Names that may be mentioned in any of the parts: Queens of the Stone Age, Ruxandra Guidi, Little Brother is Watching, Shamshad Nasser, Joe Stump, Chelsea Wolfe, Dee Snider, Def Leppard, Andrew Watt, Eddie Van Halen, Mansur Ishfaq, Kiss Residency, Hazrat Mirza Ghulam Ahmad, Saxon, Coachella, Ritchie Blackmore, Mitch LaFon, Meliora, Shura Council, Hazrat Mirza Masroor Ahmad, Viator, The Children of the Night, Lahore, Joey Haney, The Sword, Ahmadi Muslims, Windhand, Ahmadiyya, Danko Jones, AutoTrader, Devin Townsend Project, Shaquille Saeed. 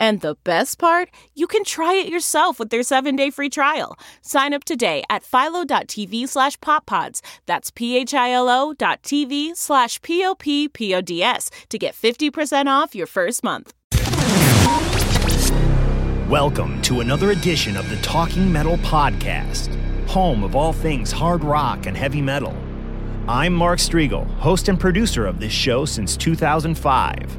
And the best part? You can try it yourself with their 7-day free trial. Sign up today at philo.tv/poppods. That's philo.tv/poppodcast to get 50% off your first month. Welcome to another edition of the Talking Metal Podcast, home of all things hard rock and heavy metal. I'm Mark Striegel, host and producer of this show since 2005.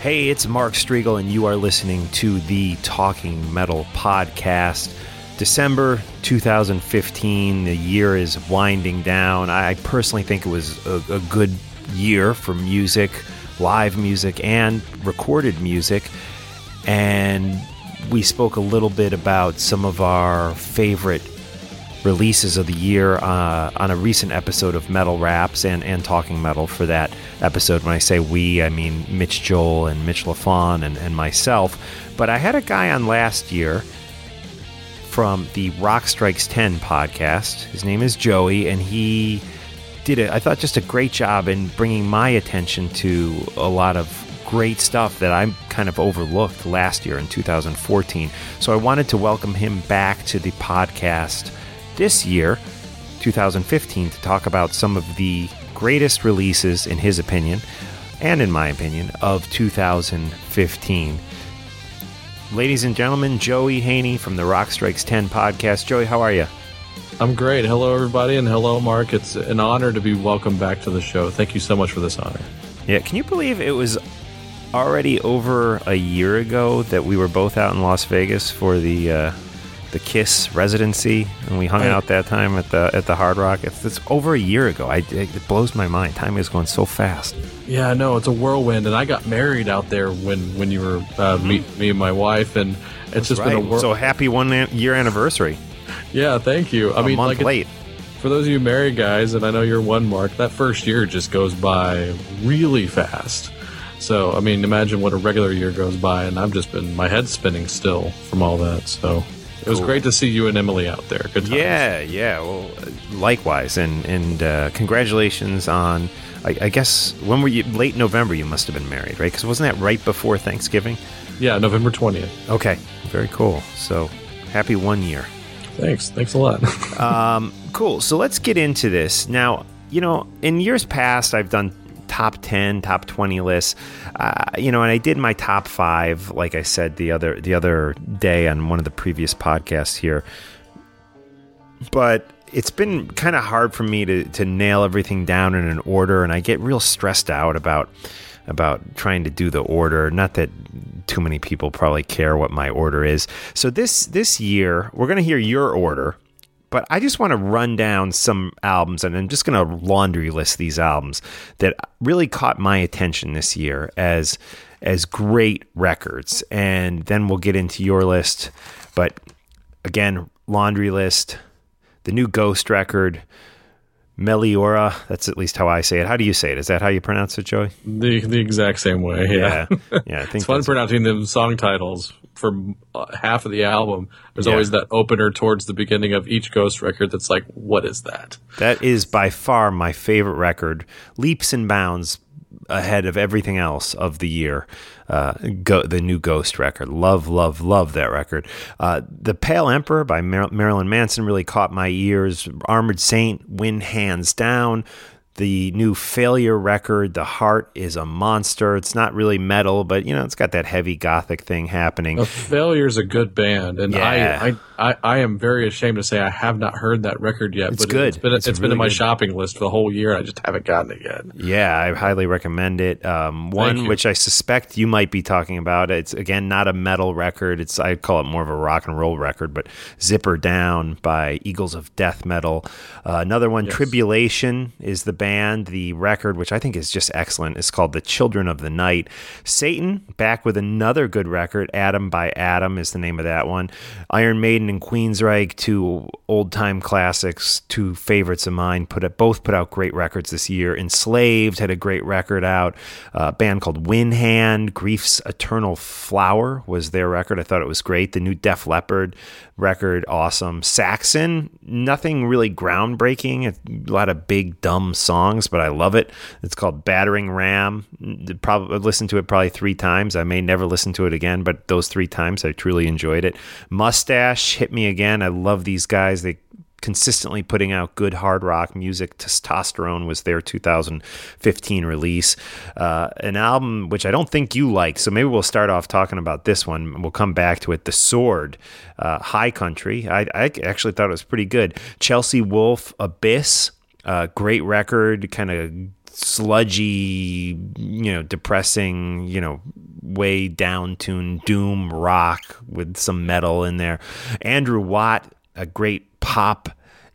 Hey, it's Mark Striegel, and you are listening to the Talking Metal Podcast. December 2015, the year is winding down. I personally think it was a good year for music, live music, and recorded music. And we spoke a little bit about some of our favorite releases of the year on a recent episode of Metal Raps and Talking Metal. For that episode, when I say we, I mean Mitch Joel and Mitch LaFon and myself. But I had a guy on last year from the Rock Strikes 10 podcast. His name is Joey, and he did, I thought, just a great job in bringing my attention to a lot of great stuff that I kind of overlooked last year in 2014. So I wanted to welcome him back to the podcast this year, 2015, to talk about some of the greatest releases, in his opinion, and in my opinion, of 2015. Ladies and gentlemen, Joey Haney from the Rock Strikes 10 podcast. Joey, how are you? I'm great. Hello, everybody, and hello, Mark. It's an honor to be welcomed back to the show. Thank you so much for this honor. Yeah, can you believe it was already over a year ago that we were both out in Las Vegas for the Kiss Residency, and we hung out that time at the Hard Rock. It's over a year ago. It blows my mind. Time is going so fast. Yeah, no, it's a whirlwind, and I got married out there when you were me and my wife, and it's been a whirlwind. So happy 1 year anniversary. Yeah, thank you. I mean, month late. For those of you married guys, and I know you're one, Mark, that first year just goes by really fast. So, I mean, imagine what a regular year goes by, and I've just been, my head's spinning still from all that, so... It was great to see you and Emily out there. Good times. Yeah. Well, likewise, and congratulations on. I guess when were you? Late November. You must have been married, right? Because wasn't that right before Thanksgiving? Yeah, November 20th. Okay, very cool. So, happy 1 year. Thanks a lot. Cool. So let's get into this now. You know, in years past, I've done top 10, top 20 lists, and I did my top five, like I said, the other day on one of the previous podcasts here, but it's been kind of hard for me to nail everything down in an order, and I get real stressed out about trying to do the order. Not that too many people probably care what my order is. So this year, we're going to hear your order, but I just want to run down some albums, and I'm just going to laundry list these albums that really caught my attention this year as great records. And then we'll get into your list. But again, laundry list, the new Ghost record, Meliora, that's at least how I say it. How do you say it? Is that how you pronounce it, Joey? The exact same way, yeah. I think it's fun pronouncing the song titles for half of the album. There's always that opener towards the beginning of each Ghost record that's like, what is that? That is by far my favorite record, leaps and bounds ahead of everything else of the year. The new Ghost record. Love that record. The Pale Emperor by Marilyn Manson really caught my ears. Armored Saint, win hands down. The new Failure record, The Heart is a Monster. It's not really metal, but it's got that heavy gothic thing happening. Failure's a good band, and I am very ashamed to say I have not heard that record yet. It's good. It's been in my shopping list for the whole year. I just haven't gotten it yet. Yeah, I highly recommend it. One which I suspect you might be talking about. It's again not a metal record. I call it more of a rock and roll record. But Zipper Down by Eagles of Death Metal. Another one, yes. Tribulation is the band. And the record, which I think is just excellent, is called The Children of the Night. Satan, back with another good record. Adam by Adam is the name of that one. Iron Maiden and Queensryche, two old-time classics, two favorites of mine. Both put out great records this year. Enslaved had a great record out. A band called Windhand. Grief's Eternal Flower was their record. I thought it was great. The new Def Leppard record, awesome. Saxon, nothing really groundbreaking. A lot of big, dumb songs, but I love it. It's called Battering Ram. Probably listened to it three times. I may never listen to it again, but those three times I truly enjoyed it. Mustache hit me again. I love these guys. They consistently putting out good hard rock music. Testosterone was their 2015 release. An album which I don't think you like, so maybe we'll start off talking about this one. We'll come back to it. The Sword, High Country. I actually thought it was pretty good. Chelsea Wolfe, Abyss. Great record, kind of sludgy, depressing, way down tuned doom rock with some metal in there. Andrew Watt, a great pop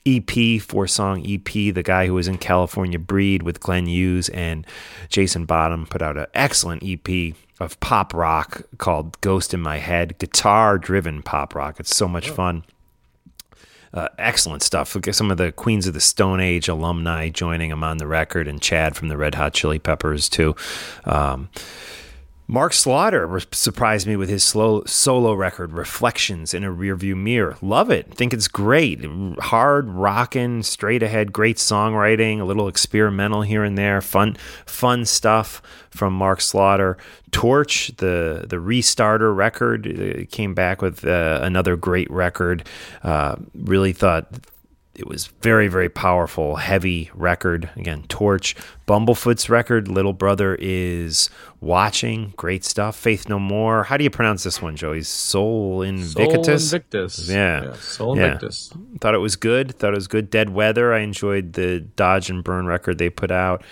EP, 4-song EP. The guy who was in California Breed with Glenn Hughes and Jason Bottom put out an excellent EP of pop rock called Ghost in My Head, guitar driven pop rock. It's so much fun. Excellent stuff. Some of the Queens of the Stone Age alumni joining them on the record, and Chad from the Red Hot Chili Peppers too. Mark Slaughter surprised me with his solo record, Reflections in a Rearview Mirror. Love it. Think it's great. Hard rockin', straight ahead, great songwriting, a little experimental here and there. Fun stuff from Mark Slaughter. Torch, the Restarter record, came back with another great record. Really thought it was very, very powerful, heavy record. Again, Torch. Bumblefoot's record, Little Brother is Watching. Great stuff. Faith No More. How do you pronounce this one, Joey? Soul Invictus? Soul Invictus. Yeah. Soul Invictus. Yeah. Thought it was good. Dead Weather. I enjoyed the Dodge and Burn record they put out.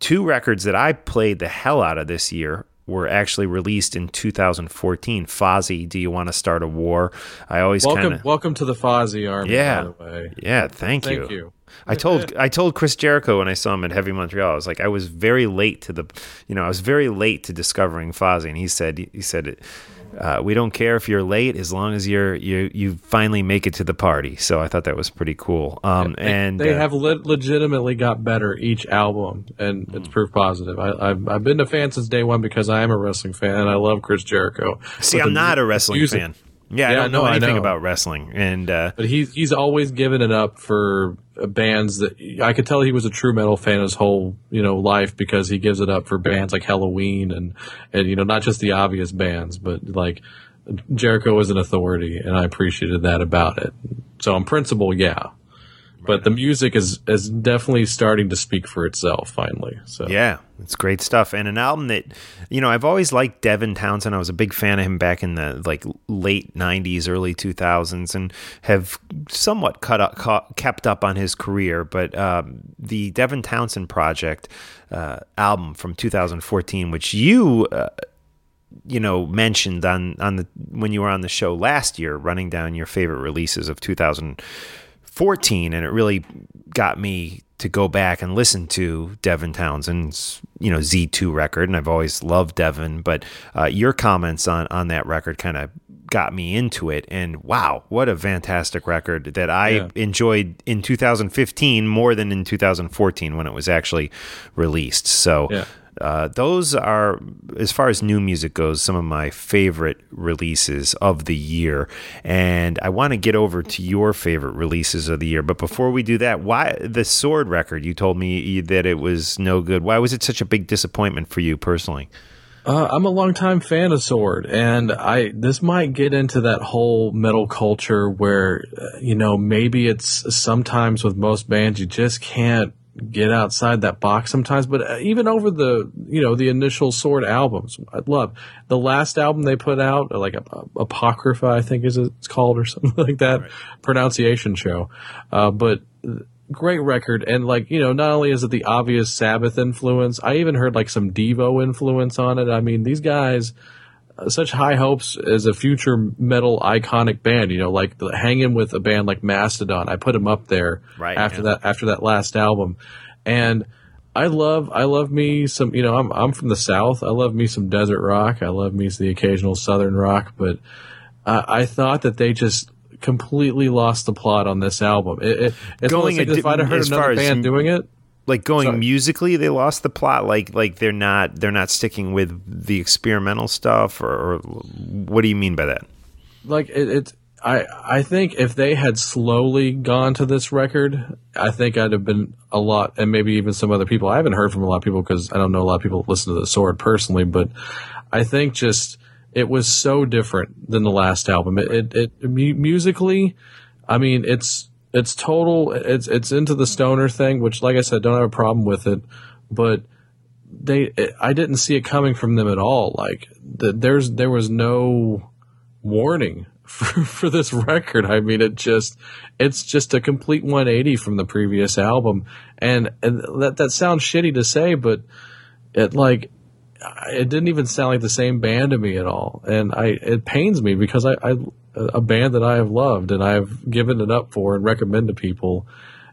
Two records that I played the hell out of this year were actually released in 2014. Fozzie, Do You Want to Start a War? I always welcome to the Fozzie Army, by the way. Yeah, thank you. I told Chris Jericho when I saw him at Heavy Montreal, I was like, I was very late to discovering Fozzie, and he said, we don't care if you're late as long as you finally make it to the party. So I thought that was pretty cool. They have legitimately got better each album, and it's proof positive. I've been a fan since day one because I am a wrestling fan and I love Chris Jericho. See, I'm not a wrestling fan. Yeah, I don't know anything about wrestling, and but he's always given it up for bands that I could tell he was a true metal fan his whole life, because he gives it up for bands like Halloween and not just the obvious bands, but like Jericho is an authority, and I appreciated that about it. So on principle, yeah. But the music is definitely starting to speak for itself finally. So yeah, it's great stuff. And an album that, you know, I've always liked Devin Townsend. I was a big fan of him back in the like late 90s, early 2000s, and have somewhat kept up on his career. But the Devin Townsend Project album from 2014, which you... you know, mentioned on the when you were on the show last year, running down your favorite releases of 2014, and it really got me to go back and listen to Devin Townsend's, you know, Z2 record, and I've always loved Devin, but your comments on that record kind of got me into it, and wow, what a fantastic record that I enjoyed in 2015 more than in 2014 when it was actually released. So yeah. Those are, as far as new music goes, some of my favorite releases of the year. And I want to get over to your favorite releases of the year. But before we do that, why the Sword record? You told me that it was no good. Why was it such a big disappointment for you personally? I'm a longtime fan of Sword, and this might get into that whole metal culture where, you know, maybe it's sometimes with most bands you just can't get outside that box sometimes. But even over the, you know, the initial Sword albums, I'd love the last album they put out, like Apocrypha, I think is it's called, or something like that, right. Pronunciation show. But great record. And like, you know, not only is it the obvious Sabbath influence, I even heard like some Devo influence on it. I mean, these guys, such high hopes as a future metal iconic band, you know, like hanging with a band like Mastodon. I put him up there after that last album. And I love me some, you know, I'm from the South. I love me some desert rock. I love me the occasional Southern rock, but I thought that they just completely lost the plot on this album. It's going like if I'd have heard another band doing it. Like going musically, they lost the plot. Like they're not sticking with the experimental stuff, or what do you mean by that? Like I think if they had slowly gone to this record, I think I'd have been a lot, and maybe even some other people. I haven't heard from a lot of people because I don't know a lot of people that listen to The Sword personally, but I think just it was so different than the last album. It musically, I mean, it's total. It's into the stoner thing, which, like I said, don't have a problem with it. But I didn't see it coming from them at all. Like there was no warning for this record. I mean, it's just a complete 180 from the previous album. And that sounds shitty to say, but it didn't even sound like the same band to me at all. And it pains me because I a band that I have loved and I've given it up for and recommend to people.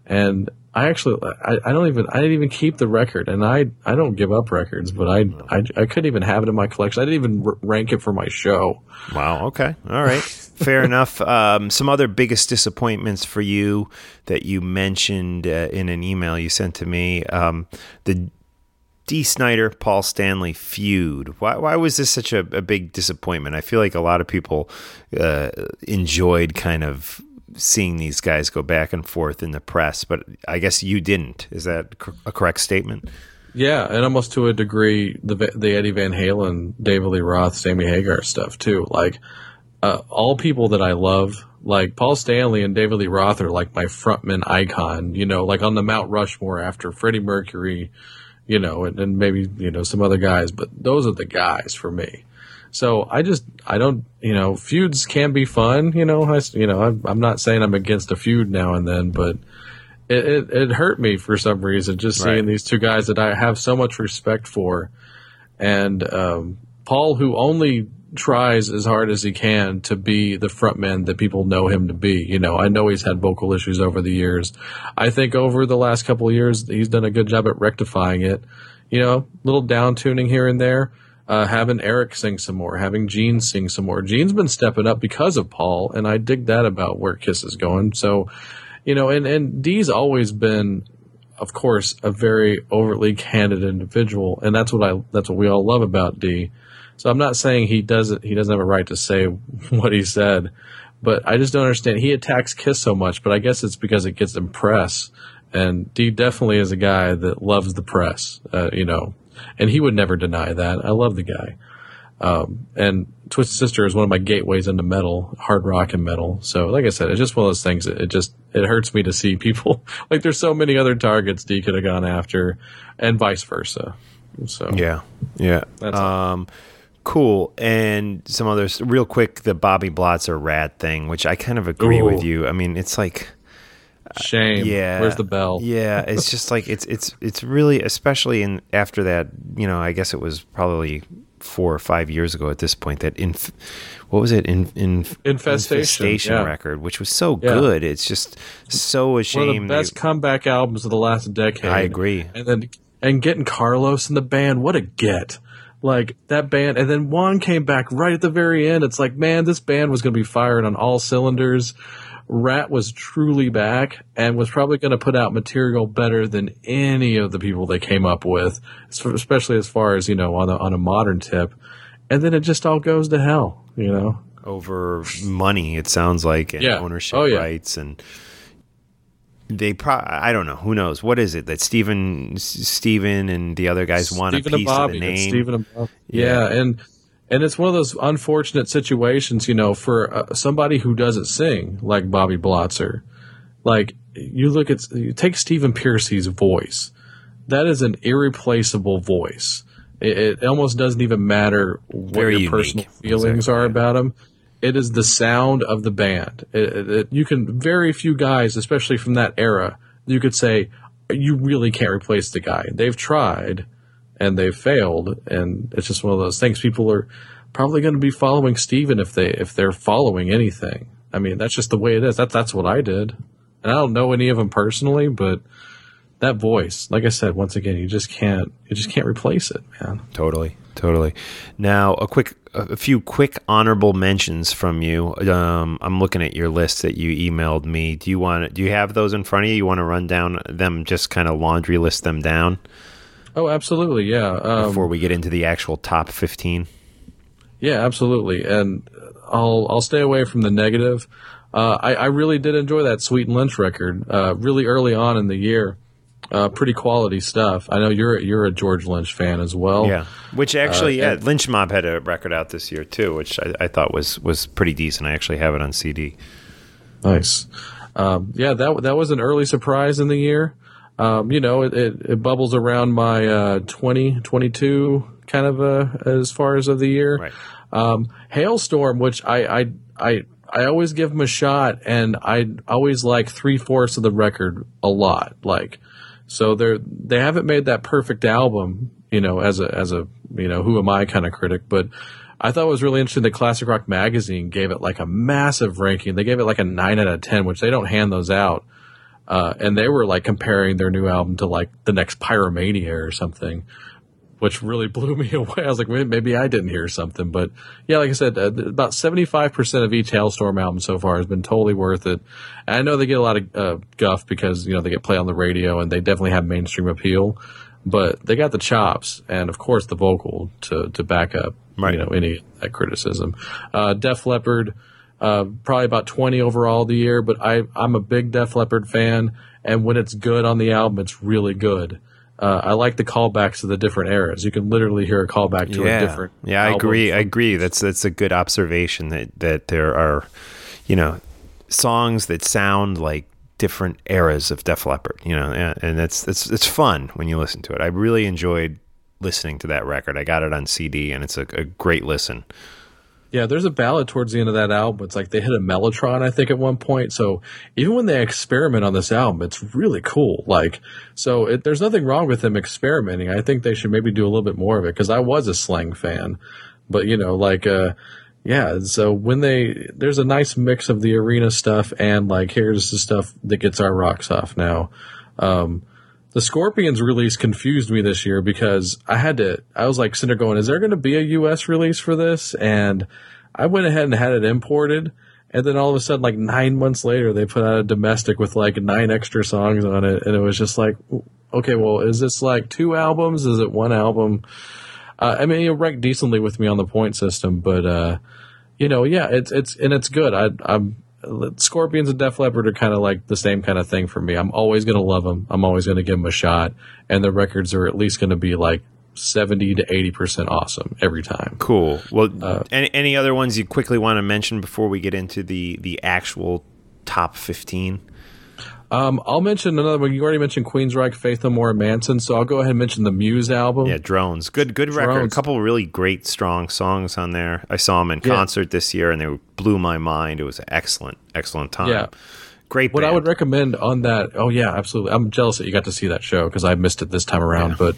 And I actually, I didn't even keep the record, and I don't give up records, but I couldn't even have it in my collection. I didn't even rank it for my show. Wow. Okay. All right. Fair enough. Some other biggest disappointments for you that you mentioned in an email you sent to me, the D. Snyder, Paul Stanley feud. Why was this such a big disappointment? I feel like a lot of people enjoyed kind of seeing these guys go back and forth in the press, but I guess you didn't. Is that a correct statement? Yeah, and almost to a degree, the Eddie Van Halen, David Lee Roth, Sammy Hagar stuff too. Like all people that I love, like Paul Stanley and David Lee Roth are like my frontman icon. You know, like on the Mount Rushmore after Freddie Mercury. You know, and maybe, you know, some other guys, but those are the guys for me. So I don't, you know, feuds can be fun. You know, I'm not saying I'm against a feud now and then, but it hurt me for some reason just seeing these two guys that I have so much respect for. And Paul, who only tries as hard as he can to be the frontman that people know him to be. You know, I know he's had vocal issues over the years. I think over the last couple of years, he's done a good job at rectifying it. You know, little down tuning here and there, having Eric sing some more, having Gene sing some more. Gene's been stepping up because of Paul, and I dig that about where Kiss is going. So, you know, and Dee's always been, of course, a very overtly candid individual, and that's what we all love about Dee. So I'm not saying he doesn't have a right to say what he said, but I just don't understand. He attacks Kiss so much, but I guess it's because it gets him press. And Dee definitely is a guy that loves the press, you know, and he would never deny that. I love the guy. And Twisted Sister is one of my gateways into metal, hard rock and metal. So like I said, it's just one of those things. It hurts me to see people like there's so many other targets D could have gone after and vice versa. So yeah. That's cool. And some others real quick, the Bobby Blotzer rad thing, which I kind of agree with you. I mean, it's like, shame. Yeah. Where's the bell? Yeah. It's just like, it's really, especially in after that, you know, I guess it was probably 4 or 5 years ago at this point that Infestation yeah. record, which was so good. It's just so a shame. One of the best comeback albums of the last decade. I agree. And getting Carlos in the band, what a get. Like that band, and then Juan came back right at the very end. It's like, man, this band was going to be fired on all cylinders. Rat was truly back and was probably going to put out material better than any of the people they came up with, especially as far as, you know, on a modern tip. And then it just all goes to hell, you know, over money. It sounds like and ownership rights, and they I don't know, who knows what is it that Steven and the other guys want a piece of the name. Steven and Bobby. Yeah. And it's one of those unfortunate situations, you know, for somebody who doesn't sing like Bobby Blotzer. Like you take Stephen Piercy's voice. That is an irreplaceable voice. It almost doesn't even matter what your personal feelings are about him. It is the sound of the band. You can very few guys, especially from that era, you could say you really can't replace the guy. They've tried. And they failed, and it's just one of those things. People are probably going to be following Steven if they're following anything. I mean, that's just the way it is. That's what I did, and I don't know any of them personally, but that voice, like I said, once again, you just can't replace it, man. Totally. Now, a few quick honorable mentions from you. I'm looking at your list that you emailed me. Do you have those in front of you? You want to run down them, just kind of laundry list them down? Oh, absolutely, yeah. Before we get into the actual top 15? Yeah, absolutely. And I'll stay away from the negative. I really did enjoy that Sweet and Lynch record really early on in the year. Pretty quality stuff. I know you're a George Lynch fan as well. Yeah, which actually, Lynch Mob had a record out this year too, which I thought was pretty decent. I actually have it on CD. Nice. That was an early surprise in the year. You know, it bubbles around my 2022 kind of as far as of the year. Right. Hailstorm, which I always give them a shot, and I always like 3/4 of the record a lot. Like, so they haven't made that perfect album, you know, as a you know, who am I kind of critic, but I thought it was really interesting that Classic Rock Magazine gave it like a massive ranking. They gave it like a 9 out of 10, which they don't hand those out. And they were like comparing their new album to like the next Pyromania or something, which really blew me away. I was like, maybe I didn't hear something. But yeah, like I said, about 75% of each Hailstorm album so far has been totally worth it. And I know they get a lot of guff because, you know, they get played on the radio and they definitely have mainstream appeal, but they got the chops and of course the vocal to back up, you know, any that criticism. Def Leppard. Probably about 20 overall the year, but I'm a big Def Leppard fan, and when it's good on the album, it's really good. I like the callbacks to the different eras. You can literally hear a callback to a different album. I agree. That's a good observation that there are, you know, songs that sound like different eras of Def Leppard, you know, and it's fun when you listen to it. I really enjoyed listening to that record. I got it on CD, and it's a great listen. Yeah, there's a ballad towards the end of that album. It's like they hit a mellotron, I think, at one point. So even when they experiment on this album, it's really cool. Like, so there's nothing wrong with them experimenting. I think they should maybe do a little bit more of it because I was a slang fan. But, you know, like, so when there's a nice mix of the arena stuff and, like, here's the stuff that gets our rocks off now. The Scorpions release confused me this year because I was like sitting there going, is there going to be a U.S. release for this? And I went ahead and had it imported. And then all of a sudden, like 9 months later, they put out a domestic with like 9 extra songs on it. And it was just like, okay, well, is this like 2 albums? Is it 1 album? I mean, it ranked decently with me on the point system, but, you know, yeah, it's good. Scorpions and Def Leppard are kind of like the same kind of thing for me. I'm always going to love them. I'm always going to give them a shot. And the records are at least going to be like 70 to 80% awesome every time. Cool. Well, any other ones you quickly want to mention before we get into the actual top 15? I'll mention another one. You already mentioned Queensryche, Faith No More, and Manson, so I'll go ahead and mention the Muse album. Yeah, Drones. Good record. A couple of really great, strong songs on there. I saw them in concert this year, and they blew my mind. It was an excellent time. Yeah. Great band. What I would recommend on that, oh yeah, absolutely. I'm jealous that you got to see that show because I missed it this time around. Yeah.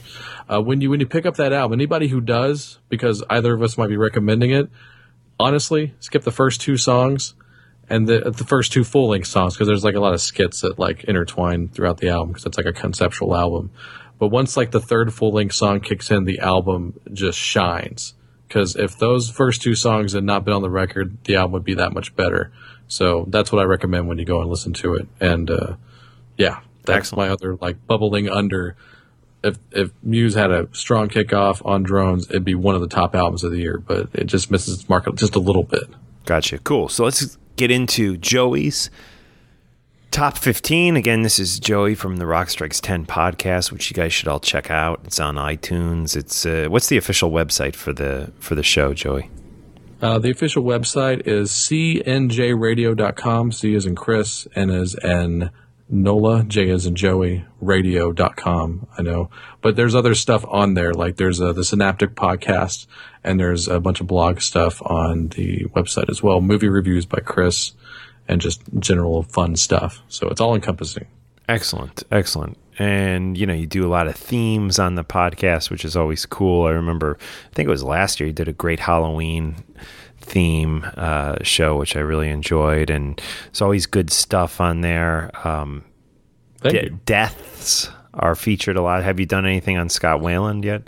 But when you pick up that album, anybody who does, because either of us might be recommending it, honestly, skip the first two songs. And the first two full-length songs, because there's like a lot of skits that like intertwine throughout the album, because it's like a conceptual album. But once like the third full-length song kicks in, the album just shines. Because if those first two songs had not been on the record, the album would be that much better. So that's what I recommend when you go and listen to it. And that's Excellent. My other like bubbling under. If Muse had a strong kickoff on Drones, it'd be one of the top albums of the year. But it just misses its mark just a little bit. Gotcha. Cool. So let's get into Joey's top 15. Again, this is Joey from the Rock Strikes 10 podcast, which you guys should all check out. It's on iTunes. It's what's the official website for the show, Joey? The official website is cnjradio.com. C as in Chris, N as in Nola, J as in Joey, radio.com. I know, but there's other stuff on there. Like there's the Synaptic podcast, and there's a bunch of blog stuff on the website as well. Movie reviews by Chris and just general fun stuff. So it's all encompassing. Excellent. And, you know, you do a lot of themes on the podcast, which is always cool. I remember, I think it was last year, you did a great Halloween theme show, which I really enjoyed, and it's always good stuff on there. Deaths are featured a lot. Have you done anything on Scott Weiland yet?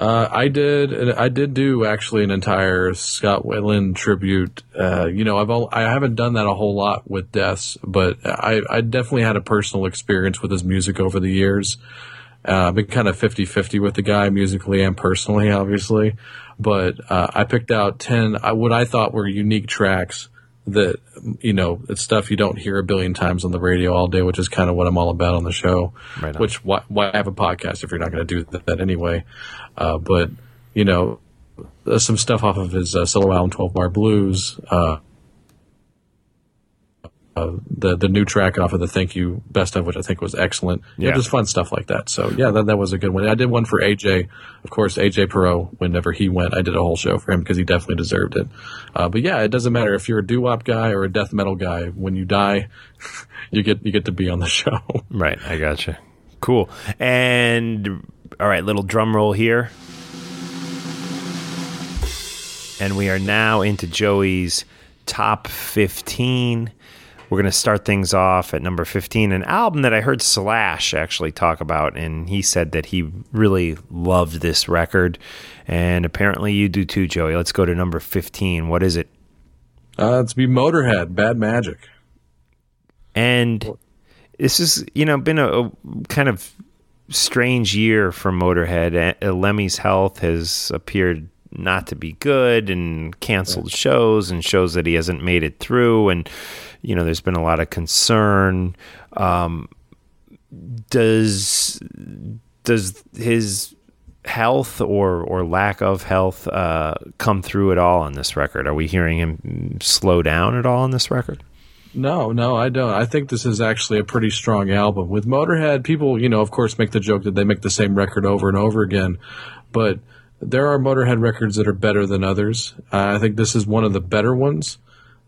I did do actually an entire Scott Weiland tribute. I haven't done that a whole lot with deaths, but I definitely had a personal experience with his music over the years. I've been kind of 50-50 with the guy musically and personally, obviously. But I picked out 10 what I thought were unique tracks that, you know, it's stuff you don't hear a billion times on the radio all day, which is kind of what I'm all about on the show. Right on. Which, why have a podcast if you're not going to do that anyway? But, you know, some stuff off of his solo album, 12-Bar Blues, the new track off of the Thank You Best Of, which I think was excellent. Yeah, just fun stuff like that. So yeah, that was a good one. I did one for AJ, of course, AJ Perreault. Whenever he went, I did a whole show for him because he definitely deserved it. But yeah, it doesn't matter if you're a doo-wop guy or a death metal guy. When you die, you get to be on the show. Right, I gotcha. Cool. And all right, little drum roll here, and we are now into Joey's top 15. We're going to start things off at number 15, an album that I heard Slash actually talk about, and he said that he really loved this record, and apparently you do too, Joey. Let's go to number 15. What is it? It's be Motorhead, Bad Magic. And this is, you know, been a kind of strange year for Motorhead. Lemmy's health has appeared not to be good, and canceled shows, and shows that he hasn't made it through, and you know, there's been a lot of concern. Does his health or lack of health come through at all on this record? Are we hearing him slow down at all on this record? No, I don't. I think this is actually a pretty strong album. With Motorhead, people, you know, of course, make the joke that they make the same record over and over again, but there are Motorhead records that are better than others. I think this is one of the better ones.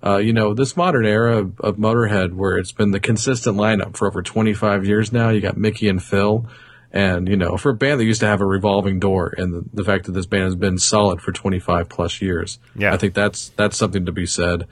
You know, this modern era of Motorhead, where it's been the consistent lineup for over 25 years now, you got Mickey and Phil. And, you know, for a band that used to have a revolving door, and the fact that this band has been solid for 25 plus years, yeah, I think that's something to be said.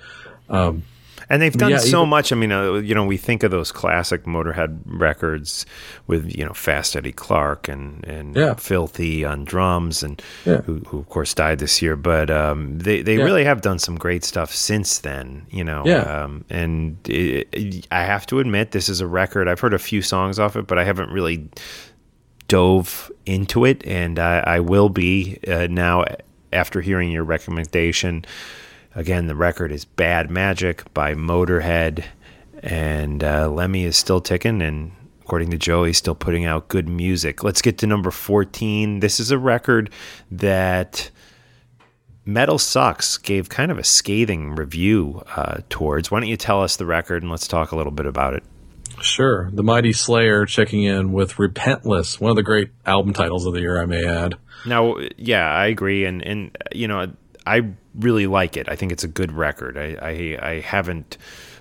And they've done so much. I mean, you know, we think of those classic Motorhead records with, you know, Fast Eddie Clark and Filthy on drums, and who of course died this year. But they really have done some great stuff since then, you know. Yeah. And I have to admit, this is a record. I've heard a few songs off it, but I haven't really dove into it. And I will be now after hearing your recommendation. Again, the record is Bad Magic by Motorhead, and Lemmy is still ticking, and of according to Joey, still putting out good music. Let's get to number 14. This is a record that Metal Sucks gave kind of a scathing review towards. Why don't you tell us the record and let's talk a little bit about it? Sure. The Mighty Slayer checking in with Repentless, one of the great album titles of the year, I may add. Now, yeah, I agree. And you know, I really like it. I think it's a good record. I haven't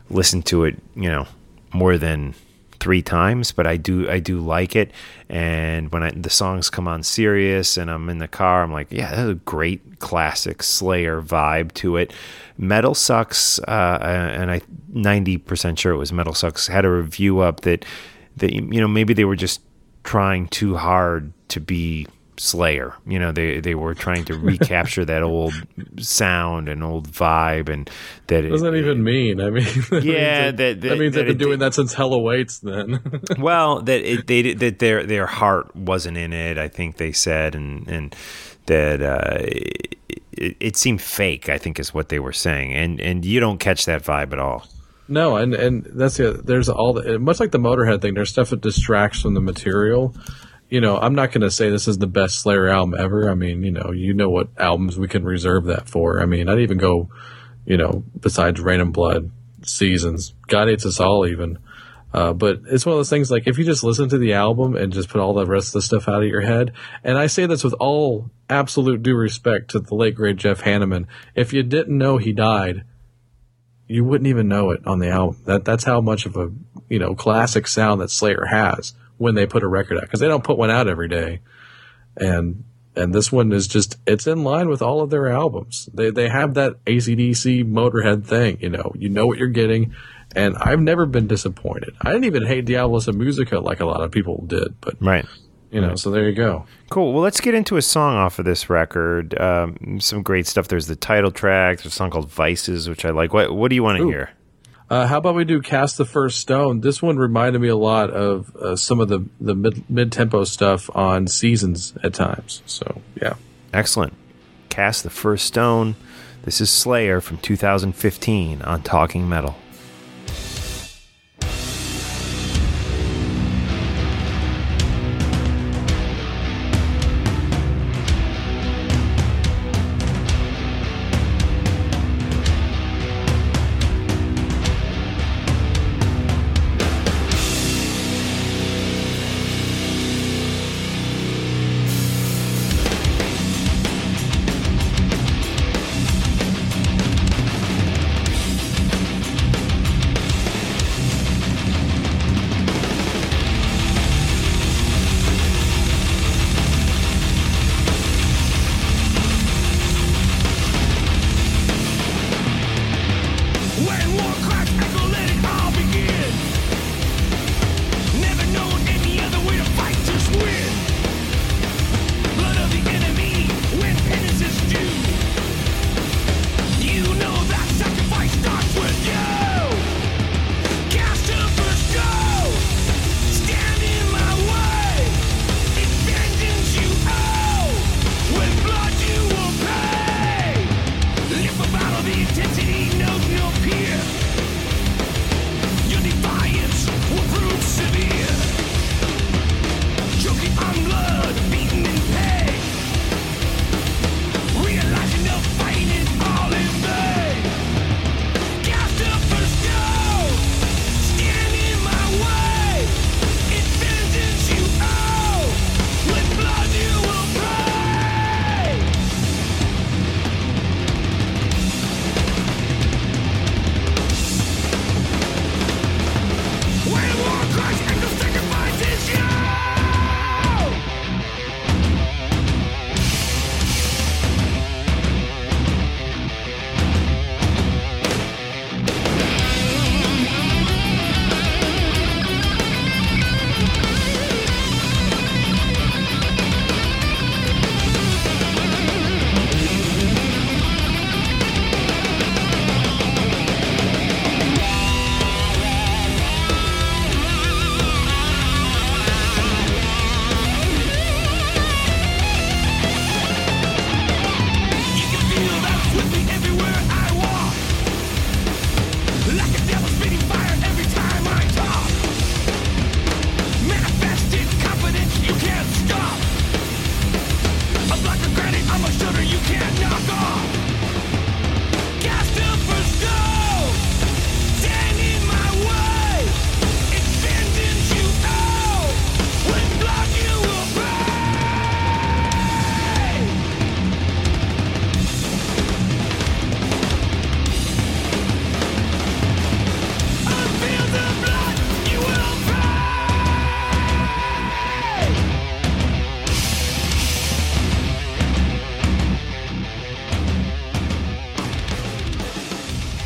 listened to it, you know, more than 3 times, but I do like it. And when the songs come on serious and I'm in the car, I'm like, yeah, that's a great classic Slayer vibe to it. Metal Sucks, and I 90% sure it was Metal Sucks, had a review up that you know, maybe they were just trying too hard to be Slayer. You know, they were trying to recapture that old sound and old vibe, and that what does that even mean? I mean, yeah, that means they've been doing that since Hell Awaits. Then, well, their heart wasn't in it, I think they said, and that it seemed fake, I think is what they were saying, and you don't catch that vibe at all. No, and that's it. There's all the, much like the Motorhead thing, there's stuff that distracts from the material. You know, I'm not going to say this is the best Slayer album ever. I mean, you know what albums we can reserve that for. I mean, I'd even go, you know, besides Rain and Blood, Seasons, God Hates Us All even. But it's one of those things, like, if you just listen to the album and just put all the rest of the stuff out of your head, and I say this with all absolute due respect to the late, great Jeff Hanneman, if you didn't know he died, you wouldn't even know it on the album. That's how much of a, you know, classic sound that Slayer has when they put a record out, because they don't put one out every day. And this one is just, it's in line with all of their albums. They have that AC/DC Motorhead thing, you know what you're getting. And I've never been disappointed. I didn't even hate Diabolus of Musica like a lot of people did, but right. You know, so there you go. Cool. Well, let's get into a song off of this record. Some great stuff. There's the title track. There's a song called Vices, which I like. What do you want to hear? How about we do Cast the First Stone? This one reminded me a lot of some of the mid-tempo stuff on Seasons at times. So, yeah. Excellent. Cast the First Stone. This is Slayer from 2015 on Talking Metal.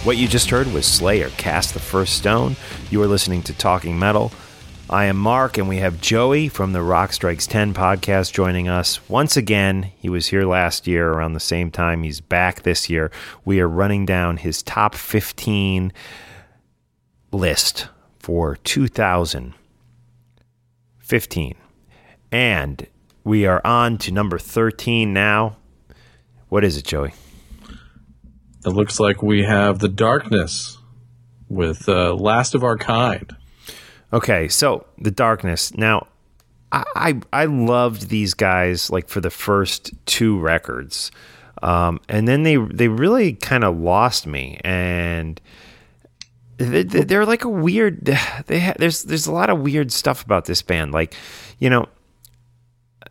What you just heard was Slayer, Cast the First Stone. You are listening to Talking Metal. I am Mark, and we have Joey from the Rock Strikes 10 podcast joining us once again. He was here last year around the same time. He's back this year. We are running down his top 15 list for 2015. And we are on to number 13 now. What is it, Joey? It looks like we have The Darkness with Last of Our Kind. Okay, so The Darkness. Now, I loved these guys like for the first two records, and then they really kind of lost me. And they're like a weird. There's a lot of weird stuff about this band. Like, you know,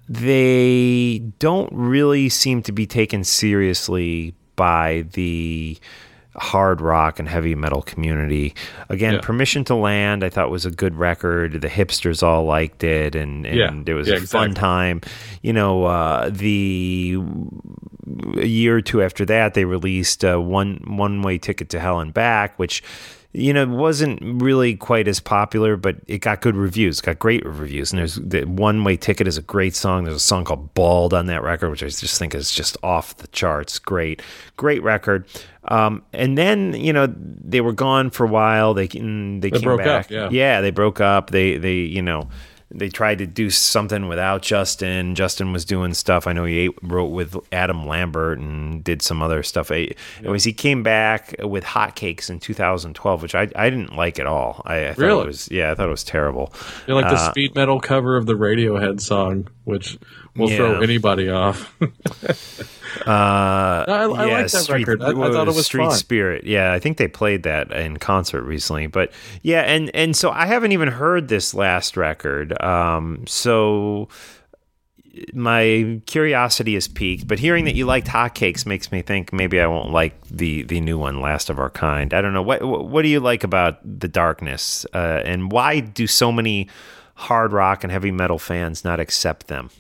they don't really seem to be taken seriously by the hard rock and heavy metal community. Again, yeah. Permission to Land, I thought was a good record. The hipsters all liked it, and it was a fun time. You know, a year or two after that, they released One-Way Ticket to Hell and Back, which, you know, wasn't really quite as popular, but it got good reviews. It got great reviews. And there's the One-Way Ticket is a great song. There's a song called Bald on that record, which I just think is just off the charts. Great record. And then, you know, they were gone for a while. They came broke back. Up, yeah. Yeah, they broke up. They you know, they tried to do something without Justin. Justin was doing stuff. I know he wrote with Adam Lambert and did some other stuff. Anyways, he came back with Hotcakes in 2012, which I didn't like at all. I thought really? I thought it was terrible. They're like the speed metal cover of the Radiohead song, which will throw anybody off. I like that record. I thought it was Street fun. Spirit. Yeah, I think they played that in concert recently. But yeah, and so I haven't even heard this last record. So my curiosity is piqued. But hearing that you liked Hotcakes makes me think maybe I won't like the new one, Last of Our Kind. I don't know. What do you like about The Darkness, and why do so many hard rock and heavy metal fans not accept them?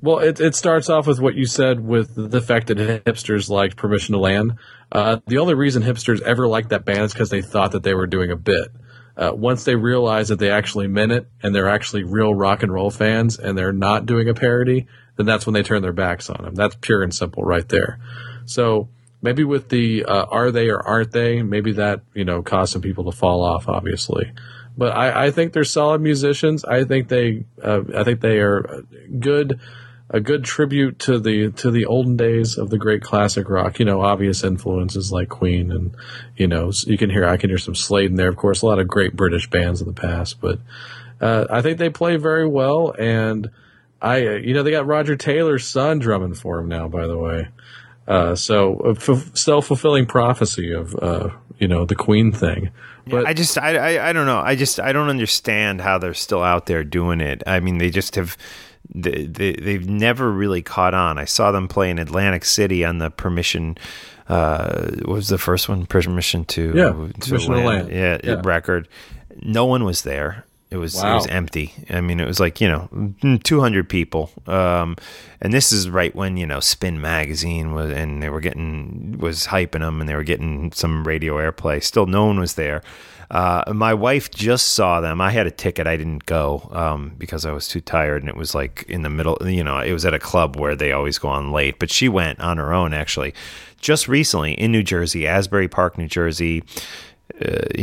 Well, it starts off with what you said with the fact that hipsters liked Permission to Land. The only reason hipsters ever liked that band is because they thought that they were doing a bit. Once they realize that they actually meant it and they're actually real rock and roll fans and they're not doing a parody, then that's when they turn their backs on them. That's pure and simple right there. So maybe with the are they or aren't they, maybe that, you know, caused some people to fall off, obviously. But I think they're solid musicians. I think they are good. A good tribute to the olden days of the great classic rock. You know, obvious influences like Queen, and you know, I can hear some Slade in there. Of course, a lot of great British bands in the past, but I think they play very well. And they got Roger Taylor's son drumming for him now, by the way. So self-fulfilling prophecy of the Queen thing. But yeah, I don't know. I don't understand how they're still out there doing it. I mean, they just have. They've never really caught on. I saw them play in Atlantic City on the Permission. What was the first one? Permission to Land. Yeah, record. No one was there. It was empty. I mean, it was like, you know, 200 people. And this is right when, you know, Spin Magazine was hyping them, and they were getting some radio airplay. Still, no one was there. My wife just saw them. I had a ticket. I didn't go because I was too tired, and it was like in the middle. You know, it was at a club where they always go on late, but she went on her own actually just recently in New Jersey, Asbury Park, New Jersey.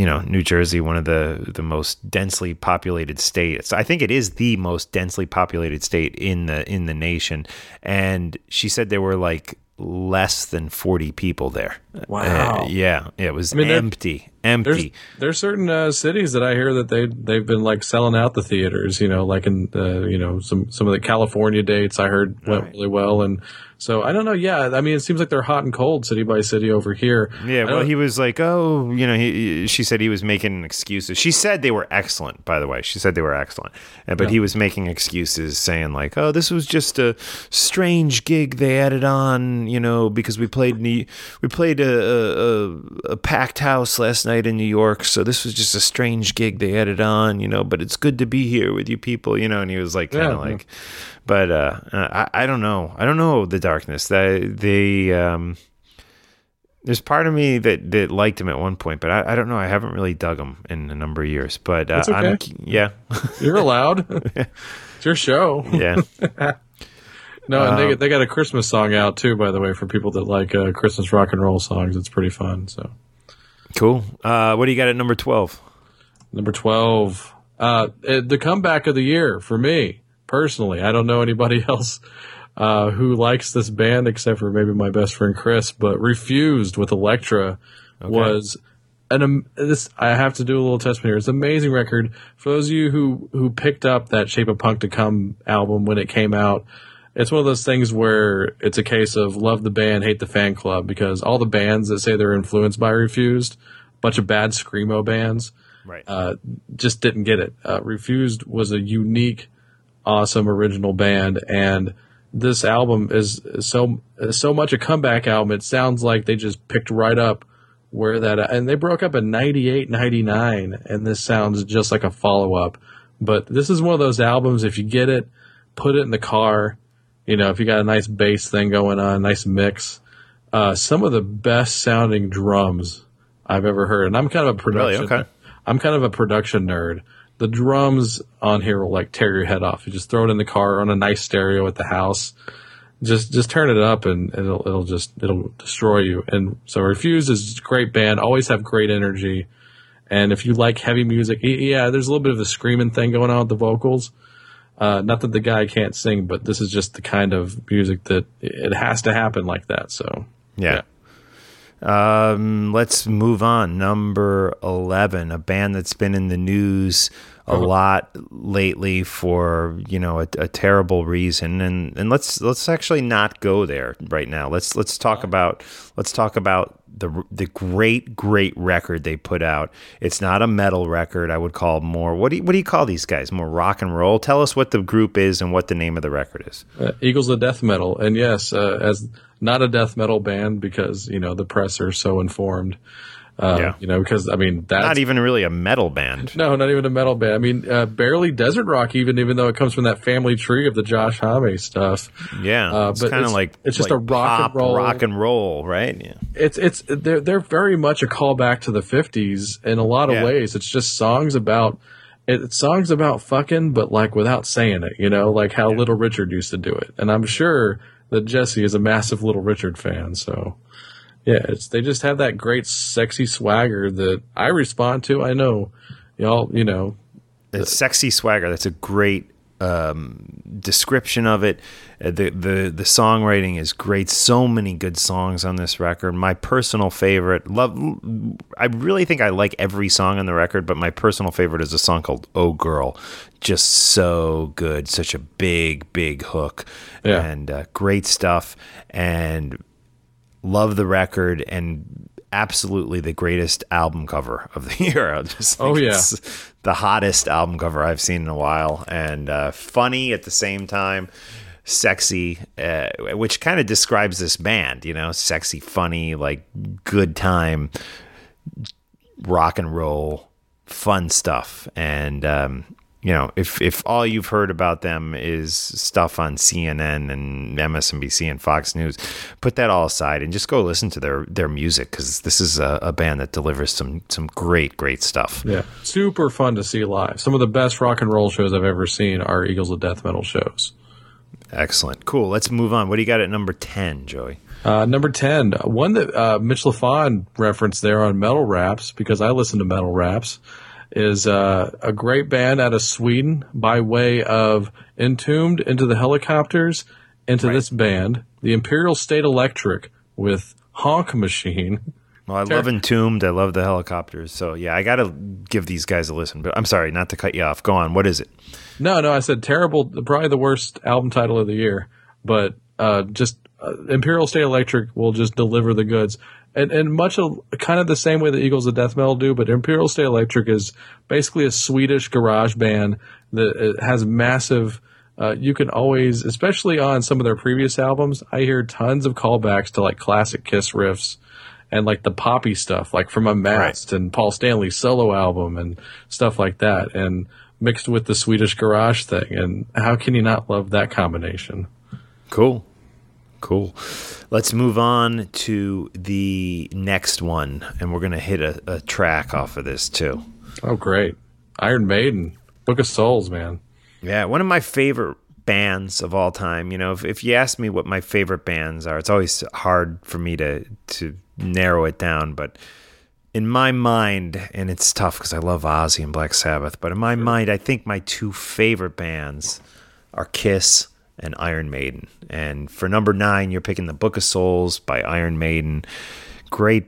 New Jersey, one of the most densely populated states. I think it is the most densely populated state in the nation. And she said there were like less than 40 people there. Wow. It was empty. There's certain cities that I hear that they've been like selling out the theaters, you know, like in some of the California dates I heard went really well. And so I don't know. Yeah, I mean, it seems like they're hot and cold city by city over here. Yeah, well, he was like, oh, you know, she said he was making excuses. She said they were excellent, by the way. She said they were excellent. But he was making excuses saying like, oh, this was just a strange gig they added on, you know, because we played a packed house last night in New York. So this was just a strange gig they added on, you know, but it's good to be here with you people, you know. And he was like, but I don't know. I don't know The Darkness. They There's part of me that liked him at one point, but I don't know. I haven't really dug him in a number of years. But that's okay. Yeah, you're allowed. Yeah. It's your show. Yeah. No, and they got a Christmas song out too, by the way, for people that like Christmas rock and roll songs. It's pretty fun. So cool. What do you got at number 12? Number 12, the comeback of the year for me personally. I don't know anybody else who likes this band except for maybe my best friend Chris, but Refused with Elektra was this I have to do a little testament here. It's an amazing record. For those of you who picked up that Shape of Punk to Come album when it came out, it's one of those things where it's a case of love the band, hate the fan club, because all the bands that say they're influenced by Refused, a bunch of bad screamo bands, just didn't get it. Refused was a unique, awesome original band, and this album is so much a comeback album. It sounds like they just picked right up where that, and they broke up in 98, 99, and this sounds just like a follow-up. But this is one of those albums, if you get it, put it in the car. You know, if you got a nice bass thing going on, nice mix. Some of the best sounding drums I've ever heard. And I'm kind of a production nerd. The drums on here will like tear your head off. You just throw it in the car on a nice stereo at the house. Just turn it up and it'll destroy you. And so Refused is a great band. Always have great energy. And if you like heavy music, yeah, there's a little bit of a screaming thing going on with the vocals. Not that the guy can't sing, but this is just the kind of music that it has to happen like that. So yeah. Let's move on. Number 11, a band that's been in the news a lot lately for, you know, a terrible reason. And let's actually not go there right now. Let's talk about the great record they put out. It's not a metal record. I would call more, what do you call these guys? More rock and roll. Tell us what the group is and what the name of the record is. Eagles of Death Metal. And yes, as not a death metal band, because, you know, the press are so informed. You know, because I mean, that's not even really a metal band. No, not even a metal band. I mean, barely desert rock, even though it comes from that family tree of the Josh Homme stuff. Yeah, it's kind of like it's just like a rock and roll, right? Yeah, they're very much a callback to the 50s in a lot of ways. It's just songs about fucking, but like without saying it. You know, like how Little Richard used to do it, and I'm sure that Jesse is a massive Little Richard fan, so. Yeah, they just have that great, sexy swagger that I respond to. I know, y'all. You know, it's sexy swagger. That's a great description of it. The songwriting is great. So many good songs on this record. My personal favorite, I really think I like every song on the record, but my personal favorite is a song called "Oh Girl." Just so good. Such a big hook, and great stuff. And love the record, and absolutely the greatest album cover of the year. It's the hottest album cover I've seen in a while, and funny at the same time, sexy, which kind of describes this band, you know, sexy, funny, like good time, rock and roll, fun stuff. And, you know, if all you've heard about them is stuff on CNN and MSNBC and Fox News, put that all aside and just go listen to their music, because this is a band that delivers some great stuff. Yeah, super fun to see live. Some of the best rock and roll shows I've ever seen are Eagles of Death Metal shows. Excellent. Cool. Let's move on. What do you got at number 10, Joey? Number 10, one that Mitch LaFon referenced there on Metal Raps, because I listen to Metal Raps, is a great band out of Sweden by way of Entombed, Into the Helicopters, into this band, the Imperial State Electric with Honk Machine. Well, I love Entombed. I love the Helicopters. So, yeah, I got to give these guys a listen. But I'm sorry, not to cut you off. Go on. What is it? No, I said terrible, probably the worst album title of the year. But Imperial State Electric will just deliver the goods. And much of kind of the same way the Eagles of Death Metal do, but Imperial State Electric is basically a Swedish garage band that has massive. You can always, especially on some of their previous albums, I hear tons of callbacks to like classic Kiss riffs and like the poppy stuff, like from Unmasked and Paul Stanley's solo album and stuff like that, and mixed with the Swedish garage thing. And how can you not love that combination? Cool. Cool. Let's move on to the next one, and we're going to hit a track off of this, too. Oh, great. Iron Maiden. Book of Souls, man. Yeah, one of my favorite bands of all time. You know, if you ask me what my favorite bands are, it's always hard for me to narrow it down, but in my mind, and it's tough because I love Ozzy and Black Sabbath, but in my mind, I think my two favorite bands are Kiss and Iron Maiden. And for number 9, you're picking The Book of Souls by Iron Maiden. Great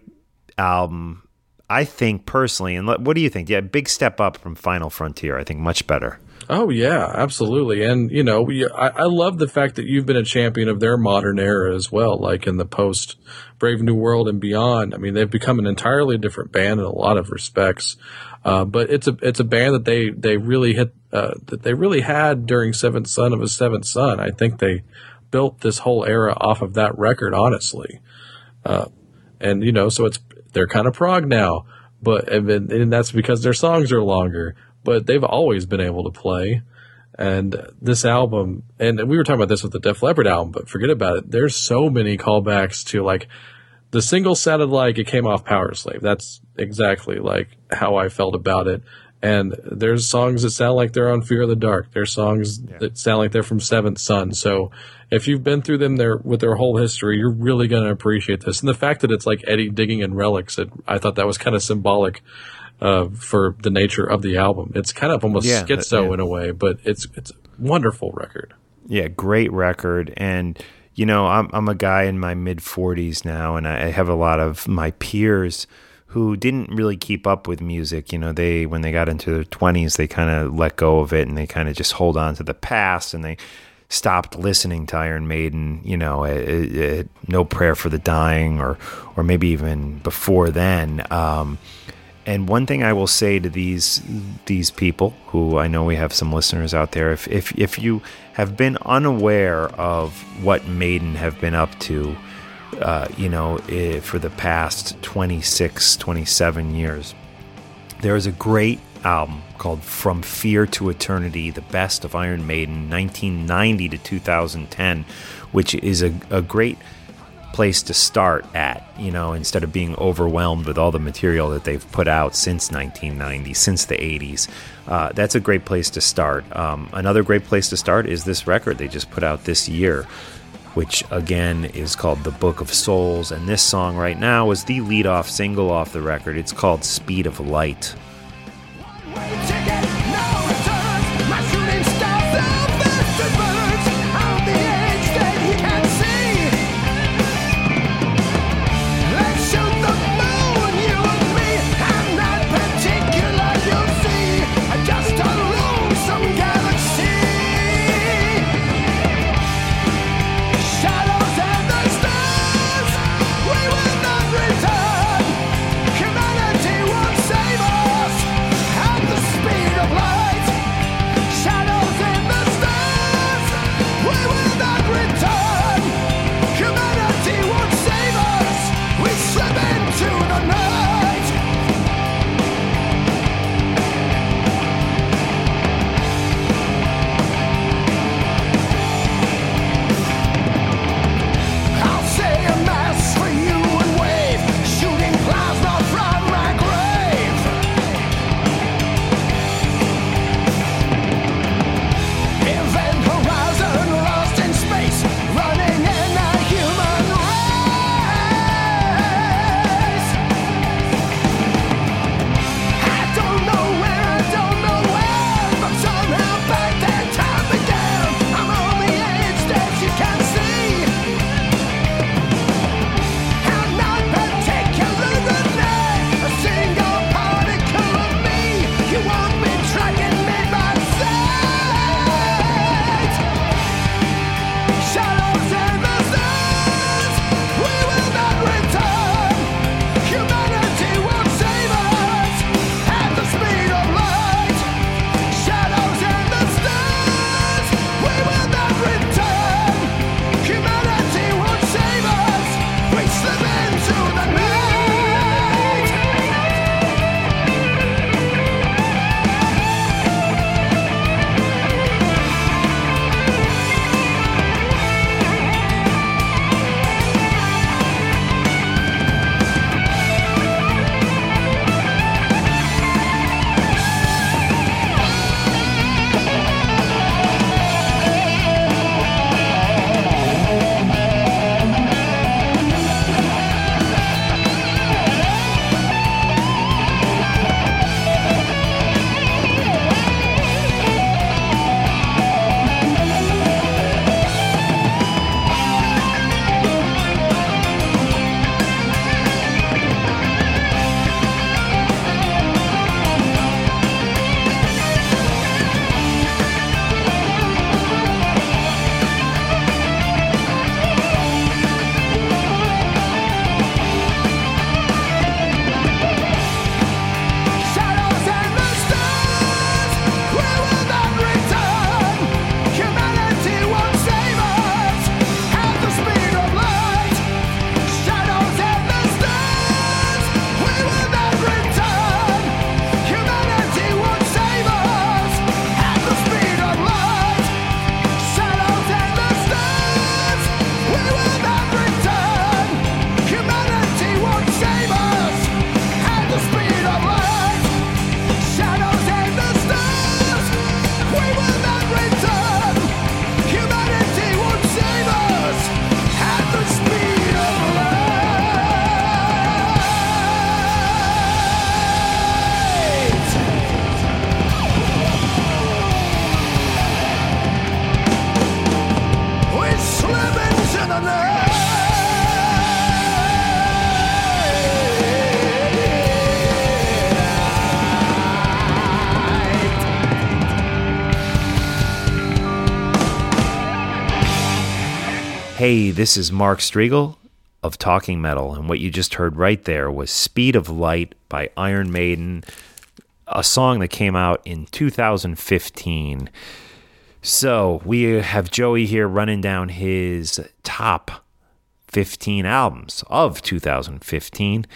album. I think personally, and what do you think? Yeah, big step up from Final Frontier. I think much better. Oh, yeah, absolutely. And, you know, I love the fact that you've been a champion of their modern era as well, like in the post Brave New World and beyond. I mean, they've become an entirely different band in a lot of respects. But it's a band that they really hit, that they really had during Seventh Son of a Seventh Son. I think they built this whole era off of that record, honestly. And, you know, so they're kind of prog now, but and that's because their songs are longer. But they've always been able to play. And this album, and we were talking about this with the Def Leppard album, but forget about it. There's so many callbacks to, like, the single sounded like it came off Power Slave. That's exactly, like, how I felt about it. And there's songs that sound like they're on Fear of the Dark. There's songs that sound like they're from Seventh Son. So if you've been through them with their whole history, you're really going to appreciate this. And the fact that it's like Eddie digging in relics, I thought that was kind of symbolic for the nature of the album. It's kind of almost schizo in a way, but it's a wonderful record. Yeah, great record. And, you know, I'm a guy in my mid-40s now, and I have a lot of my peers who didn't really keep up with music. You know, when they got into their 20s, they kind of let go of it, and they kind of just hold on to the past, and they stopped listening to Iron Maiden, you know, No Prayer for the Dying, or maybe even before then. And one thing I will say to these people, who I know we have some listeners out there, if you have been unaware of what Maiden have been up to, you know, for the past 26, 27 years, there is a great album called From Fear to Eternity, the best of Iron Maiden, 1990 to 2010, which is a great place to start at, you know, instead of being overwhelmed with all the material that they've put out since 1990, since the 80s. That's a great place to start. Another great place to start is this record they just put out this year, which again is called The Book of Souls. And this song right now is the lead-off single off the record. It's called Speed of Light. Hey, this is Mark Striegel of Talking Metal, and what you just heard right there was Speed of Light by Iron Maiden, a song that came out in 2015. So we have Joey here running down his top 15 albums of 2015.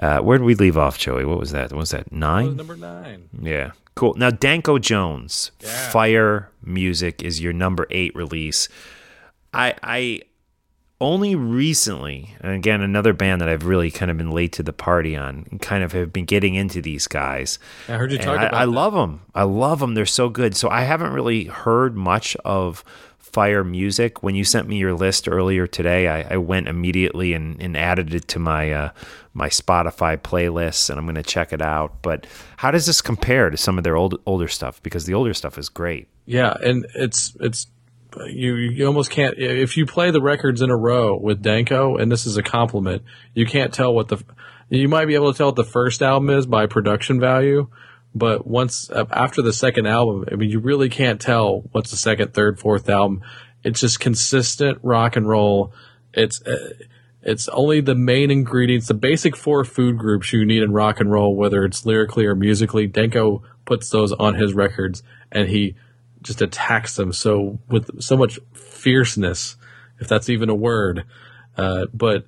Where did we leave off, Joey? What was that? What was that, 9? That was number 9. Yeah, cool. Now, Danko Jones, yeah. Fire Music is your number 8 release. I only recently, and again, another band that I've really kind of been late to the party on, and kind of have been getting into these guys. I heard you talk about them. I love them. I love them. They're so good. So I haven't really heard much of Fire Music. When you sent me your list earlier today, I went immediately and added it to my my Spotify playlist, and I'm going to check it out. But how does this compare to some of their older stuff? Because the older stuff is great. Yeah, and it's you almost can't, if you play the records in a row with Danko, and this is a compliment, you can't tell what you might be able to tell what the first album is by production value. But once after the second album, I mean, you really can't tell what's the second, third, fourth album. It's just consistent rock and roll. It's only the main ingredients, the basic 4 food groups you need in rock and roll, whether it's lyrically or musically. Danko puts those on his records, and he just attacks them so with so much fierceness, if that's even a word. But